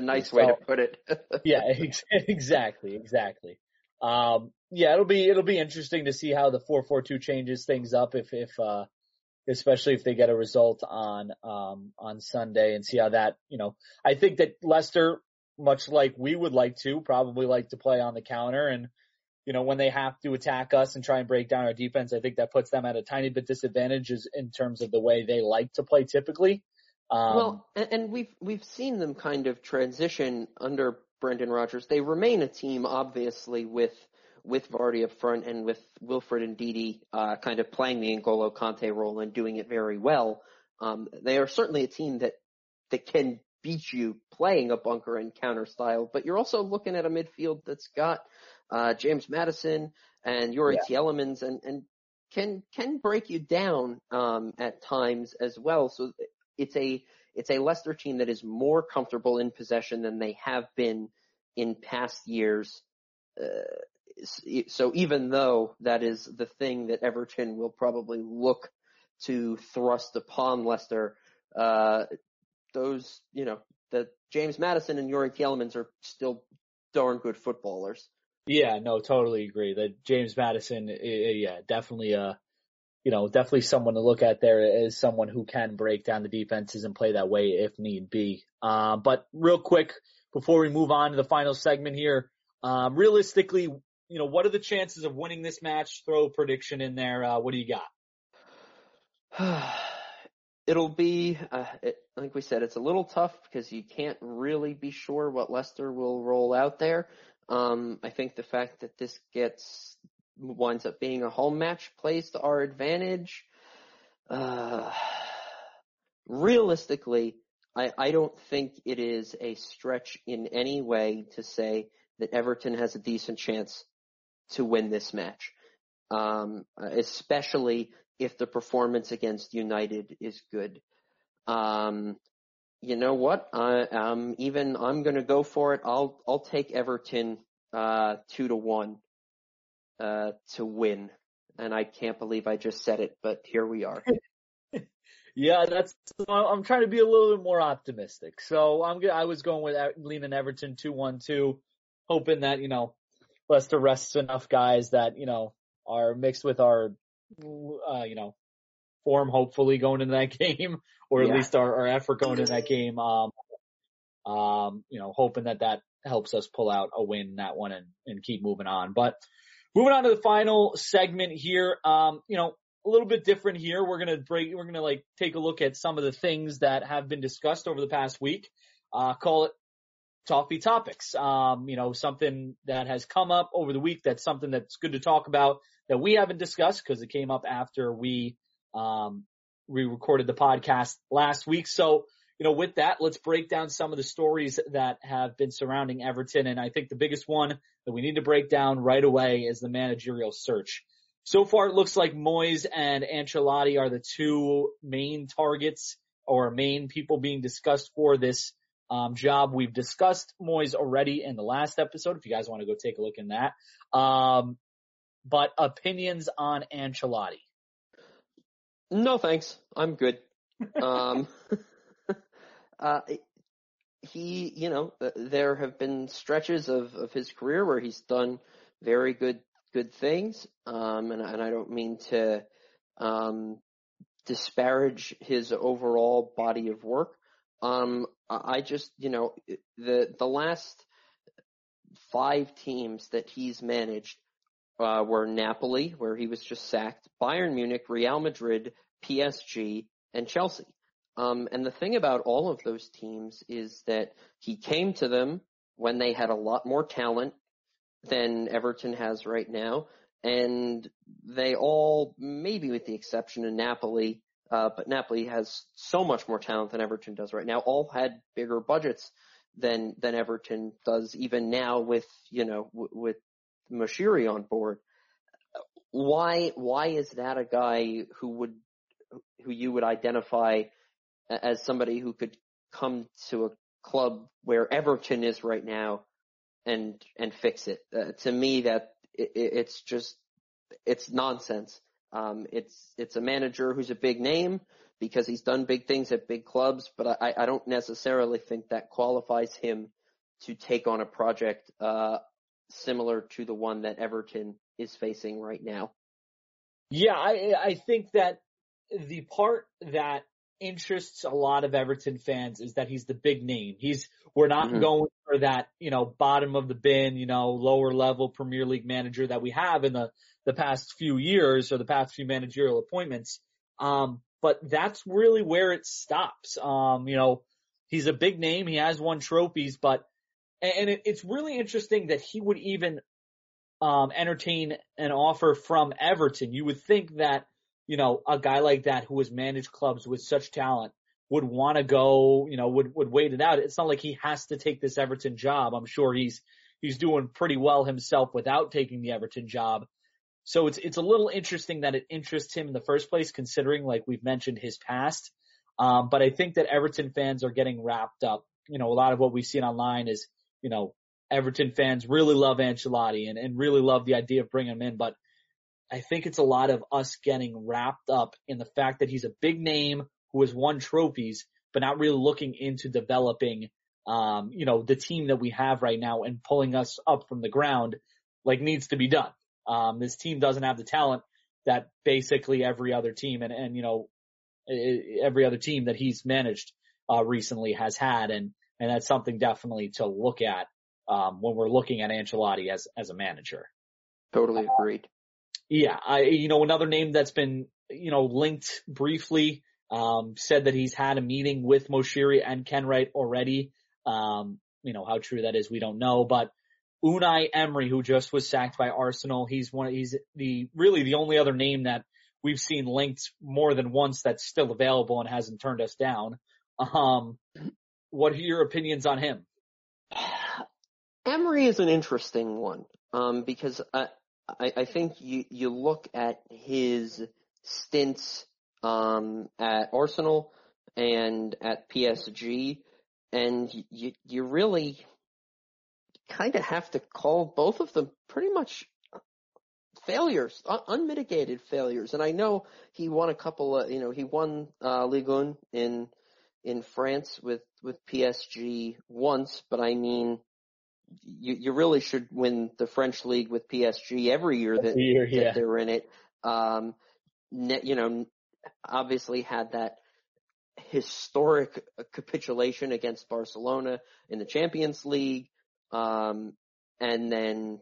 The nice way to put it. Exactly. It'll be interesting to see how the 4-4-2 changes things up, if especially if they get a result on Sunday, and see how that, I think that Leicester, much like we would probably like to play on the counter, and when they have to attack us and try and break down our defense, I think that puts them at a tiny bit disadvantage in terms of the way they like to play typically. And we've seen them kind of transition under Brendan Rodgers. They remain a team, obviously, with with Vardy up front and with Wilfred and Ndidi kind of playing the N'Golo Kante role and doing it very well, they are certainly a team that can beat you playing a bunker and counter style. But you're also looking at a midfield that's got James Maddison and Yuri Tielemans and can break you down at times as well. So it's a Leicester team that is more comfortable in possession than they have been in past years. So even though that is the thing that Everton will probably look to thrust upon Leicester, the James Maddison and Yuri Tielemans are still darn good footballers. Yeah, no, totally agree. That James Maddison, definitely definitely someone to look at there as someone who can break down the defenses and play that way if need be. But real quick, before we move on to the final segment here, realistically, what are the chances of winning this match? Throw a prediction in there. What do you got? It'll be, like we said, it's a little tough because you can't really be sure what Leicester will roll out there. I think the fact that this winds up being a home match plays to our advantage. Realistically, I don't think it is a stretch in any way to say that Everton has a decent chance to win this match, especially if the performance against United is good. You know what? I'm going to go for it. I'll take Everton 2-1 to win, and I can't believe I just said it, but here we are. Yeah, I'm trying to be a little bit more optimistic. So I was going with leaning Everton 2-1-2, hoping that Leicester rests enough guys that are mixed with our form, hopefully, going into that game, or at least our effort going into that game. Hoping that helps us pull out a win that one and keep moving on. But moving on to the final segment here, a little bit different here. We're gonna take a look at some of the things that have been discussed over the past week. Call it toffee topics. Something that has come up over the week. That's something that's good to talk about that we haven't discussed because it came up after we recorded the podcast last week. So, with that, let's break down some of the stories that have been surrounding Everton. And I think the biggest one that we need to break down right away is the managerial search. So far, it looks like Moyes and Ancelotti are the two main targets or main people being discussed for this job. We've discussed Moyes already in the last episode, if you guys want to go take a look in that. But opinions on Ancelotti? No, thanks. I'm good. He, there have been stretches of his career where he's done very good things. And I don't mean to disparage his overall body of work. I just, the last five teams that he's managed were Napoli, where he was just sacked, Bayern Munich, Real Madrid, PSG, and Chelsea. And the thing about all of those teams is that he came to them when they had a lot more talent than Everton has right now, and they all, maybe with the exception of Napoli, but Napoli has so much more talent than Everton does right now, all had bigger budgets than Everton does, even now with, with Moshiri on board. Why is that a guy who you would identify as somebody who could come to a club where Everton is right now and fix it? To me, that it's just, it's nonsense. It's a manager who's a big name because he's done big things at big clubs, but I don't necessarily think that qualifies him to take on a project similar to the one that Everton is facing right now. Yeah, I think that the part that interests a lot of Everton fans is that he's the big name. We're not going for that, bottom of the bin, lower level Premier League manager that we have in the past few years or the past few managerial appointments. But that's really where it stops. He's a big name. He has won trophies, but it's really interesting that he would even entertain an offer from Everton. You would think that, you know, a guy like that who has managed clubs with such talent would want to go, you know, would wait it out. It's not like he has to take this Everton job. I'm sure he's doing pretty well himself without taking the Everton job. So it's a little interesting that it interests him in the first place, considering, like we've mentioned, his past. But I think that Everton fans are getting wrapped up. You know, a lot of what we've seen online is, you know, Everton fans really love Ancelotti and really love the idea of bringing him in. But I think it's a lot of us getting wrapped up in the fact that he's a big name who has won trophies, but not really looking into developing, you know, the team that we have right now and pulling us up from the ground like needs to be done. This team doesn't have the talent that basically every other team and you know, every other team that he's managed recently has had. And that's something definitely to look at when we're looking at Ancelotti as a manager. Totally agreed. Yeah. You know, another name that's been, you know, linked briefly, said that he's had a meeting with Moshiri and Kenwright already. You know, how true that is, we don't know, but Unai Emery, who just was sacked by Arsenal, he's really the only other name that we've seen linked more than once that's still available and hasn't turned us down. What are your opinions on him? Emery is an interesting one, because I think you look at his stints at Arsenal and at PSG, and you really kind of have to call both of them pretty much failures, unmitigated failures. And I know he won a couple of, you know, he won Ligue 1 in France with PSG once, but I mean, you really should win the French league with PSG every year that they're in it. You know, obviously had that historic capitulation against Barcelona in the Champions League. And then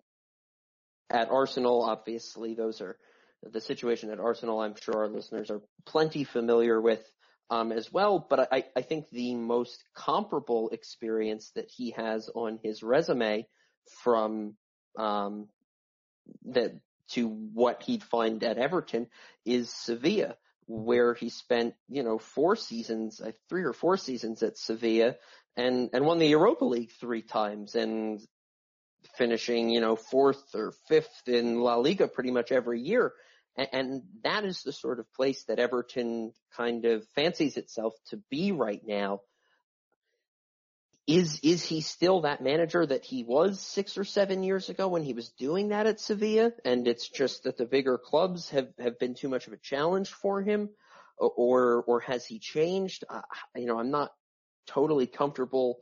at Arsenal, obviously, those are the situation at Arsenal. I'm sure our listeners are plenty familiar with as well. But I think the most comparable experience that he has on his resume from that to what he'd find at Everton is Sevilla, where he spent, you know, three or four seasons at Sevilla and won the Europa League three times and finishing, you know, fourth or fifth in La Liga pretty much every year. And that is the sort of place that Everton kind of fancies itself to be right now. Is he still that manager that he was 6 or 7 years ago when he was doing that at Sevilla? And it's just that the bigger clubs have been too much of a challenge for him, or has he changed? You know, I'm not totally comfortable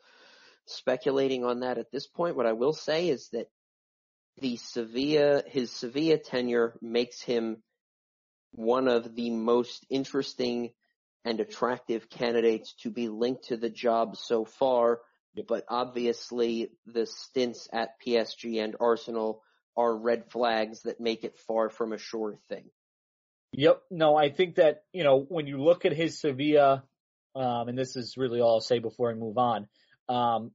speculating on that at this point. What I will say is that his Sevilla tenure makes him one of the most interesting and attractive candidates to be linked to the job so far. But obviously the stints at PSG and Arsenal are red flags that make it far from a sure thing. Yep. No, I think that, you know, when you look at his Sevilla, and this is really all I'll say before I move on,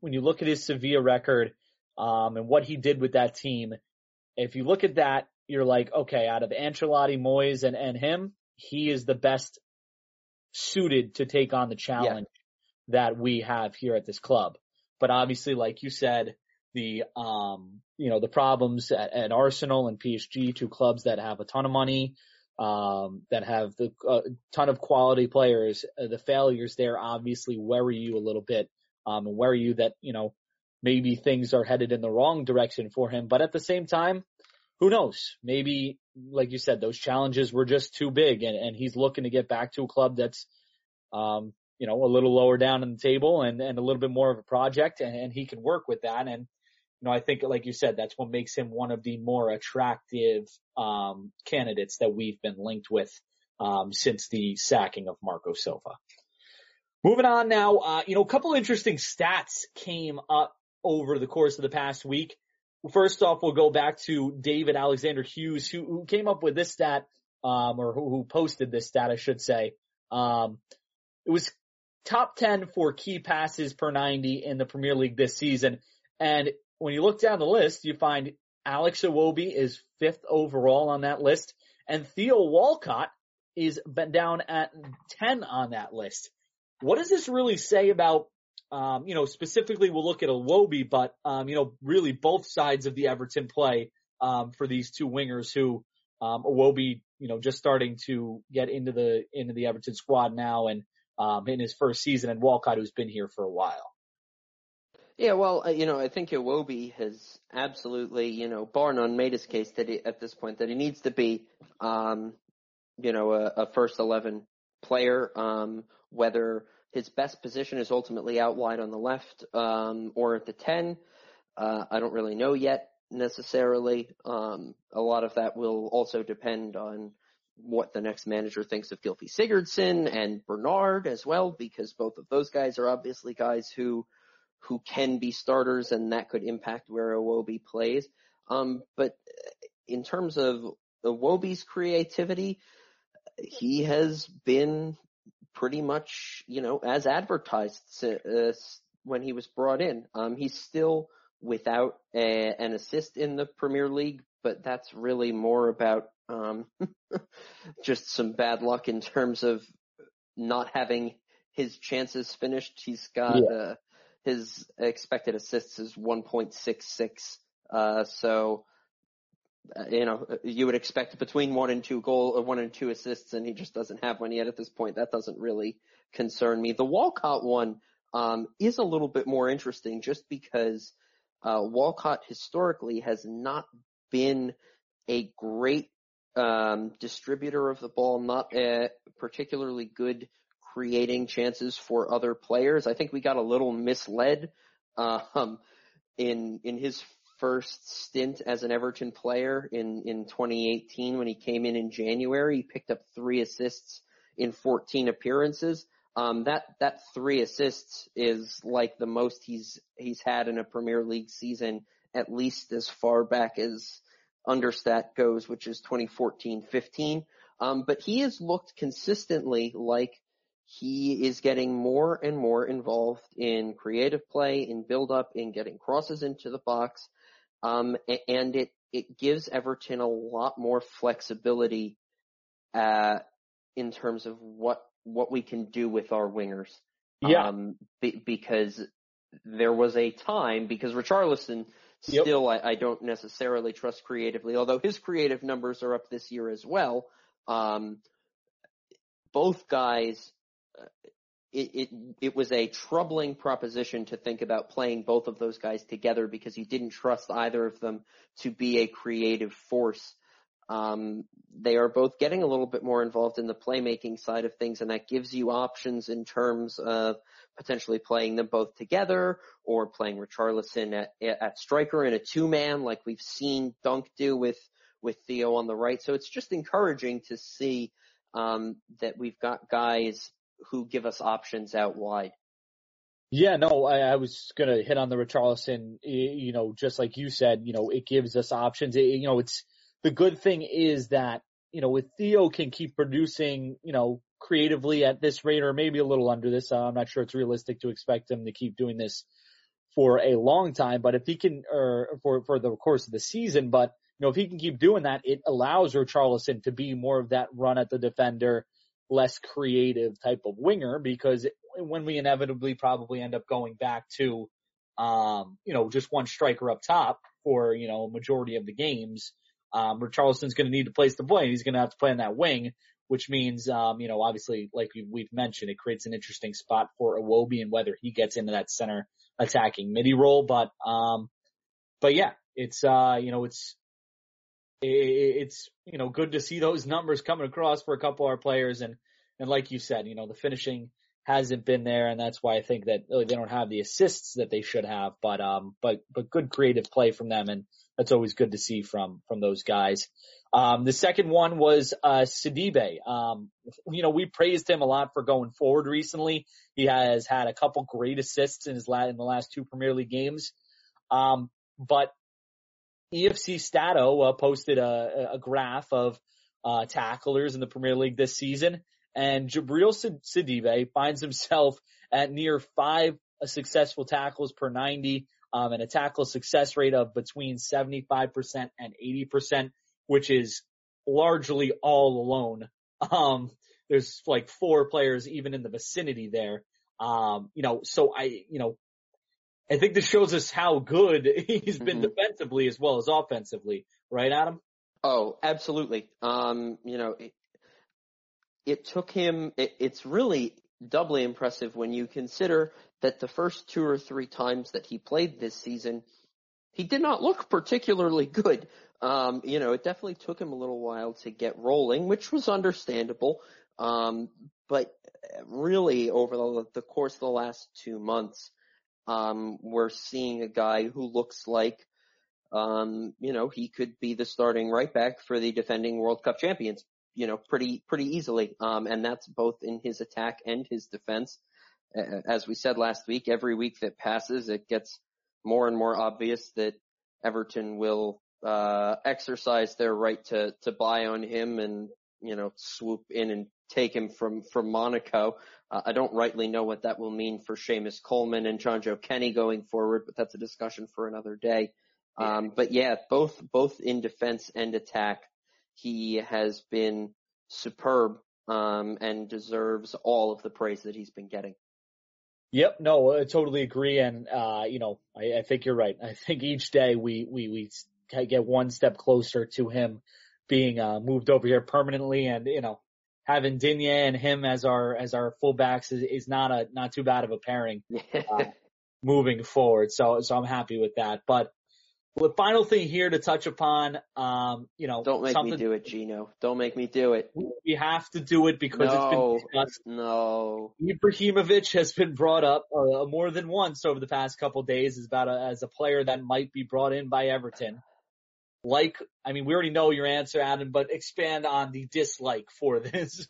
when you look at his Sevilla record, and what he did with that team, if you look at that, you're like, okay, out of Ancelotti, Moyes, and him, he is the best suited to take on the challenge that we have here at this club. But obviously, like you said, the, you know, the problems at Arsenal and PSG, two clubs that have a ton of money, that have a ton of quality players, the failures there obviously worry you a little bit. And worry you that, you know, maybe things are headed in the wrong direction for him. But at the same time, who knows? Maybe, like you said, those challenges were just too big, and he's looking to get back to a club that's, you know, a little lower down in the table and a little bit more of a project, and he can work with that. And, you know, I think, like you said, that's what makes him one of the more attractive candidates that we've been linked with since the sacking of Marco Silva. Moving on now, you know, a couple interesting stats came up over the course of the past week. First off, we'll go back to David Alexander Hughes, who came up with this stat, or who posted this stat, I should say. It was top 10 for key passes per 90 in the Premier League this season. And when you look down the list, you find Alex Iwobi is 5th overall on that list, and Theo Walcott is down at 10 on that list. What does this really say about, specifically we'll look at Iwobi, but, really both sides of the Everton play for these two wingers who Iwobi, just starting to get into the Everton squad now and in his first season, and Walcott, who's been here for a while. Yeah, well, I think Iwobi has absolutely, bar none, made his case that at this point that he needs to be, a first 11 player, whether his best position is ultimately out wide on the left, or at the 10. I don't really know yet necessarily. A lot of that will also depend on what the next manager thinks of Gylfi Sigurdsson and Bernard as well, because both of those guys are obviously guys who can be starters, and that could impact where Iwobi plays. But in terms of Iwobi's creativity, he has been pretty much, as advertised when he was brought in. He's still without an assist in the Premier League, but that's really more about just some bad luck in terms of not having his chances finished. He's got his expected assists is 1.66. So, you would expect between 1 and 2 assists, and he just doesn't have one yet at this point. That doesn't really concern me. The Walcott one, is a little bit more interesting just because, Walcott historically has not been a great, distributor of the ball, not particularly good creating chances for other players. I think we got a little misled in his first stint as an Everton player in 2018 when he came in January. He picked up 3 assists in 14 appearances. That 3 assists is like the most he's had in a Premier League season, at least as far back as Understat goes, which is 2014-15. But he has looked consistently like he is getting more and more involved in creative play, in build-up, in getting crosses into the box, and it gives Everton a lot more flexibility in terms of what we can do with our wingers. Yeah. Because there was a time, because Richarlison still, yep, I don't necessarily trust creatively, although his creative numbers are up this year as well. Both guys. It was a troubling proposition to think about playing both of those guys together because you didn't trust either of them to be a creative force. They are both getting a little bit more involved in the playmaking side of things, and that gives you options in terms of potentially playing them both together or playing Richarlison at striker in a two-man like we've seen Dunk do with Theo on the right. So it's just encouraging to see that we've got guys who give us options out wide. Yeah, no, I was going to hit on the Richarlison, just like you said, it gives us options. It's the good thing is that, if Theo can keep producing, creatively at this rate or maybe a little under this, I'm not sure it's realistic to expect him to keep doing this for a long time, but if he can, or for the course of the season, but if he can keep doing that, it allows Richarlison to be more of that run at the defender, less creative type of winger, because when we inevitably probably end up going back to, just one striker up top for, a majority of the games, Richarlison's going to need to place the play, and he's going to have to play on that wing, which means, obviously, like we've mentioned, it creates an interesting spot for Iwobi and whether he gets into that center attacking midi role. But yeah, it's good to see those numbers coming across for a couple of our players. And like you said, the finishing hasn't been there. And that's why I think that they don't have the assists that they should have, but good creative play from them. And that's always good to see from those guys. The second one was, Sidibé. We praised him a lot for going forward recently. He has had a couple great assists in the last 2 Premier League games. But EFC Stato posted a graph of tacklers in the Premier League this season, and Djibril Sidibé finds himself at near 5 successful tackles per 90. and a tackle success rate of between 75% and 80%, which is largely all alone. There's like four players even in the vicinity there. I think this shows us how good he's been defensively as well as offensively. Right, Adam? Oh, absolutely. It took him – it's really doubly impressive when you consider that the first two or three times that he played this season, he did not look particularly good. It definitely took him a little while to get rolling, which was understandable. But really over the course of the last 2 months, we're seeing a guy who looks like, he could be the starting right back for the defending World Cup champions, pretty easily. And that's both in his attack and his defense. As we said last week, every week that passes, it gets more and more obvious that Everton will, exercise their right to buy on him and, swoop in and take him from Monaco. I don't rightly know what that will mean for Seamus Coleman and Jonjo Kenny going forward, but that's a discussion for another day. But yeah, both in defense and attack, he has been superb, and deserves all of the praise that he's been getting. Yep. No, I totally agree. And, I think you're right. I think each day we get one step closer to him being, moved over here permanently. And, having Digne and him as our fullbacks is not too bad of a pairing, moving forward. So I'm happy with that. But the final thing here to touch upon, don't make me do it, Gino. Don't make me do it. We have to do it because it's been discussed. No. Ibrahimovic has been brought up more than once over the past couple of days as a player that might be brought in by Everton. We already know your answer, Adam, but expand on the dislike for this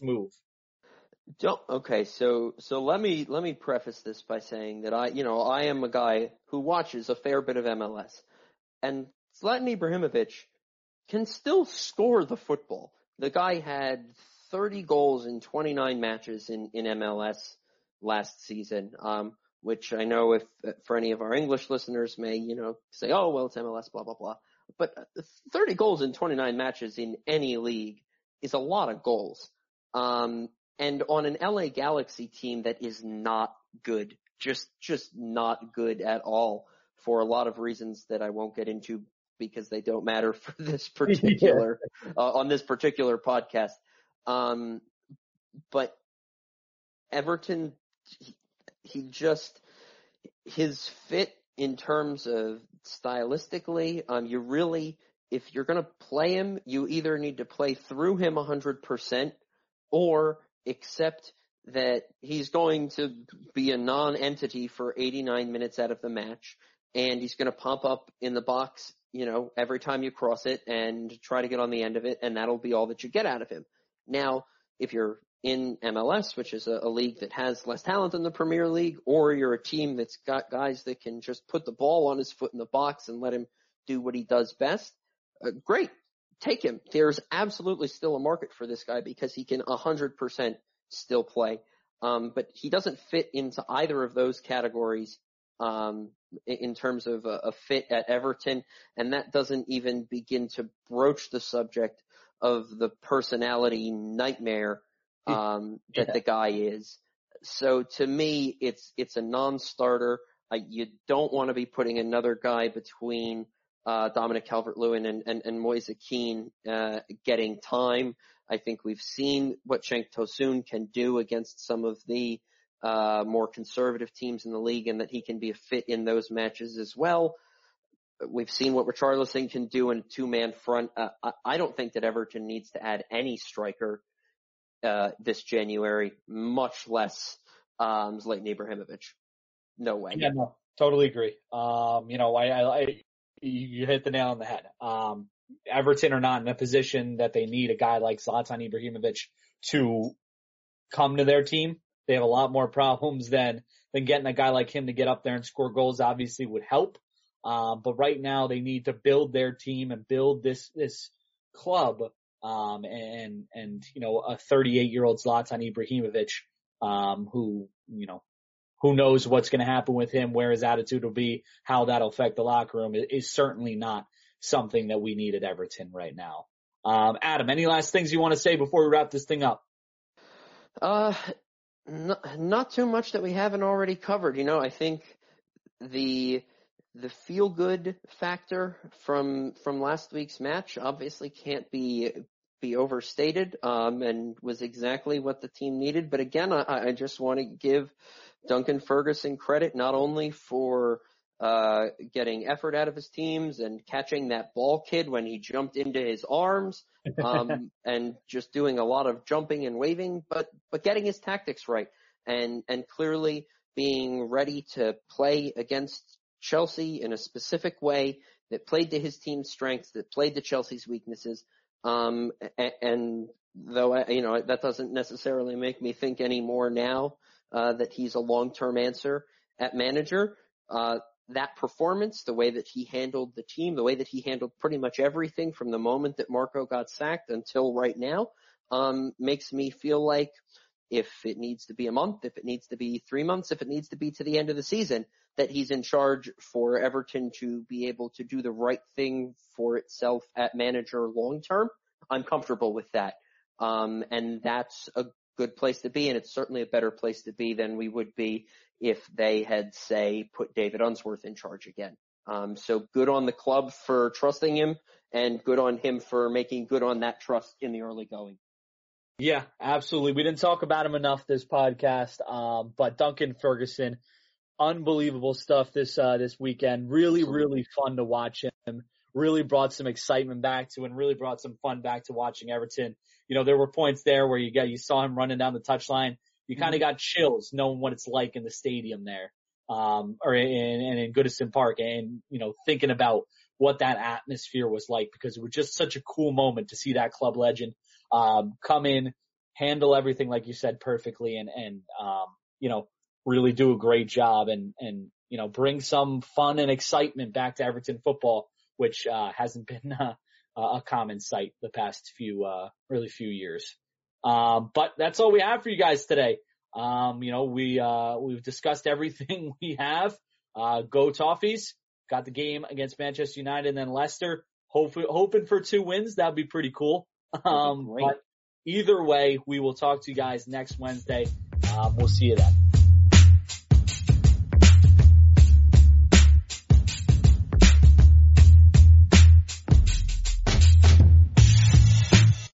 move. So let me preface this by saying that I am a guy who watches a fair bit of MLS, and Zlatan Ibrahimovic can still score the football. The guy had 30 goals in 29 matches in MLS last season, which I know if for any of our English listeners may, say, oh, well, it's MLS, blah, blah, blah. But 30 goals in 29 matches in any league is a lot of goals. And on an LA Galaxy team that is not good, just not good at all for a lot of reasons that I won't get into because they don't matter for this particular, on this particular podcast. But Everton, he just, his fit in terms of stylistically, you really, if you're going to play him, you either need to play through him 100% or accept that he's going to be a non-entity for 89 minutes out of the match, and he's going to pop up in the box, every time you cross it and try to get on the end of it, and that'll be all that you get out of him. Now, if you're in MLS, which is a league that has less talent than the Premier League, or you're a team that's got guys that can just put the ball on his foot in the box and let him do what he does best, great. Take him. There's absolutely still a market for this guy because he can 100% still play. But he doesn't fit into either of those categories in terms of a fit at Everton, and that doesn't even begin to broach the subject of the personality nightmare that the guy is. So to me, it's a non-starter. You don't want to be putting another guy between Dominic Calvert-Lewin and Moise Keen getting time. I think we've seen what Cenk Tosun can do against some of the more conservative teams in the league, and that he can be a fit in those matches as well. We've seen what Richarlison can do in a two-man front. I don't think that Everton needs to add any striker this January, much less Zlatan Ibrahimovic. No way. Yeah, no, totally agree. You hit the nail on the head. Everton are not in a position that they need a guy like Zlatan Ibrahimovic to come to their team. They have a lot more problems than getting a guy like him to get up there and score goals. Obviously would help. But right now they need to build their team and build this club. A 38-year-old Zlatan Ibrahimovic, who, who knows what's going to happen with him, where his attitude will be, how that'll affect the locker room is certainly not something that we need at Everton right now. Adam, any last things you want to say before we wrap this thing up? Not too much that we haven't already covered. You know, I think the feel good factor from last week's match obviously can't be overstated, and was exactly what the team needed. But again, I just want to give Duncan Ferguson credit not only for getting effort out of his teams and catching that ball kid when he jumped into his arms, and just doing a lot of jumping and waving, but getting his tactics right and clearly being ready to play against Chelsea in a specific way that played to his team's strengths, that played to Chelsea's weaknesses. And though, you know, that doesn't necessarily make me think any more now, that he's a long-term answer at manager, that performance, the way that he handled the team, the way that he handled pretty much everything from the moment that Marco got sacked until right now, makes me feel like if it needs to be a month, if it needs to be 3 months, if it needs to be to the end of the season, that he's in charge for Everton to be able to do the right thing for itself at manager long term. I'm comfortable with that. And that's a good place to be, and it's certainly a better place to be than we would be if they had, say, put David Unsworth in charge again. So good on the club for trusting him, and good on him for making good on that trust in the early going. Yeah, absolutely. We didn't talk about him enough this podcast, but Duncan Ferguson, unbelievable stuff this weekend. Really, really fun to watch him. Really brought some excitement back to, and really brought some fun back to watching Everton. You know, there were points there where you saw him running down the touchline. You kind of got chills knowing what it's like in the stadium there, or in Goodison Park, and, you know, thinking about what that atmosphere was like, because it was just such a cool moment to see that club legend, come in, handle everything, like you said, perfectly, and you know, really do a great job and, you know, bring some fun and excitement back to Everton football, which, hasn't been, a common sight the past few years. But that's all we have for you guys today. You know, we've discussed everything we have. Go Toffees. Got the game against Manchester United and then Leicester. Hoping for 2 wins. That'd be pretty cool. But either way, we will talk to you guys next Wednesday. We'll see you then.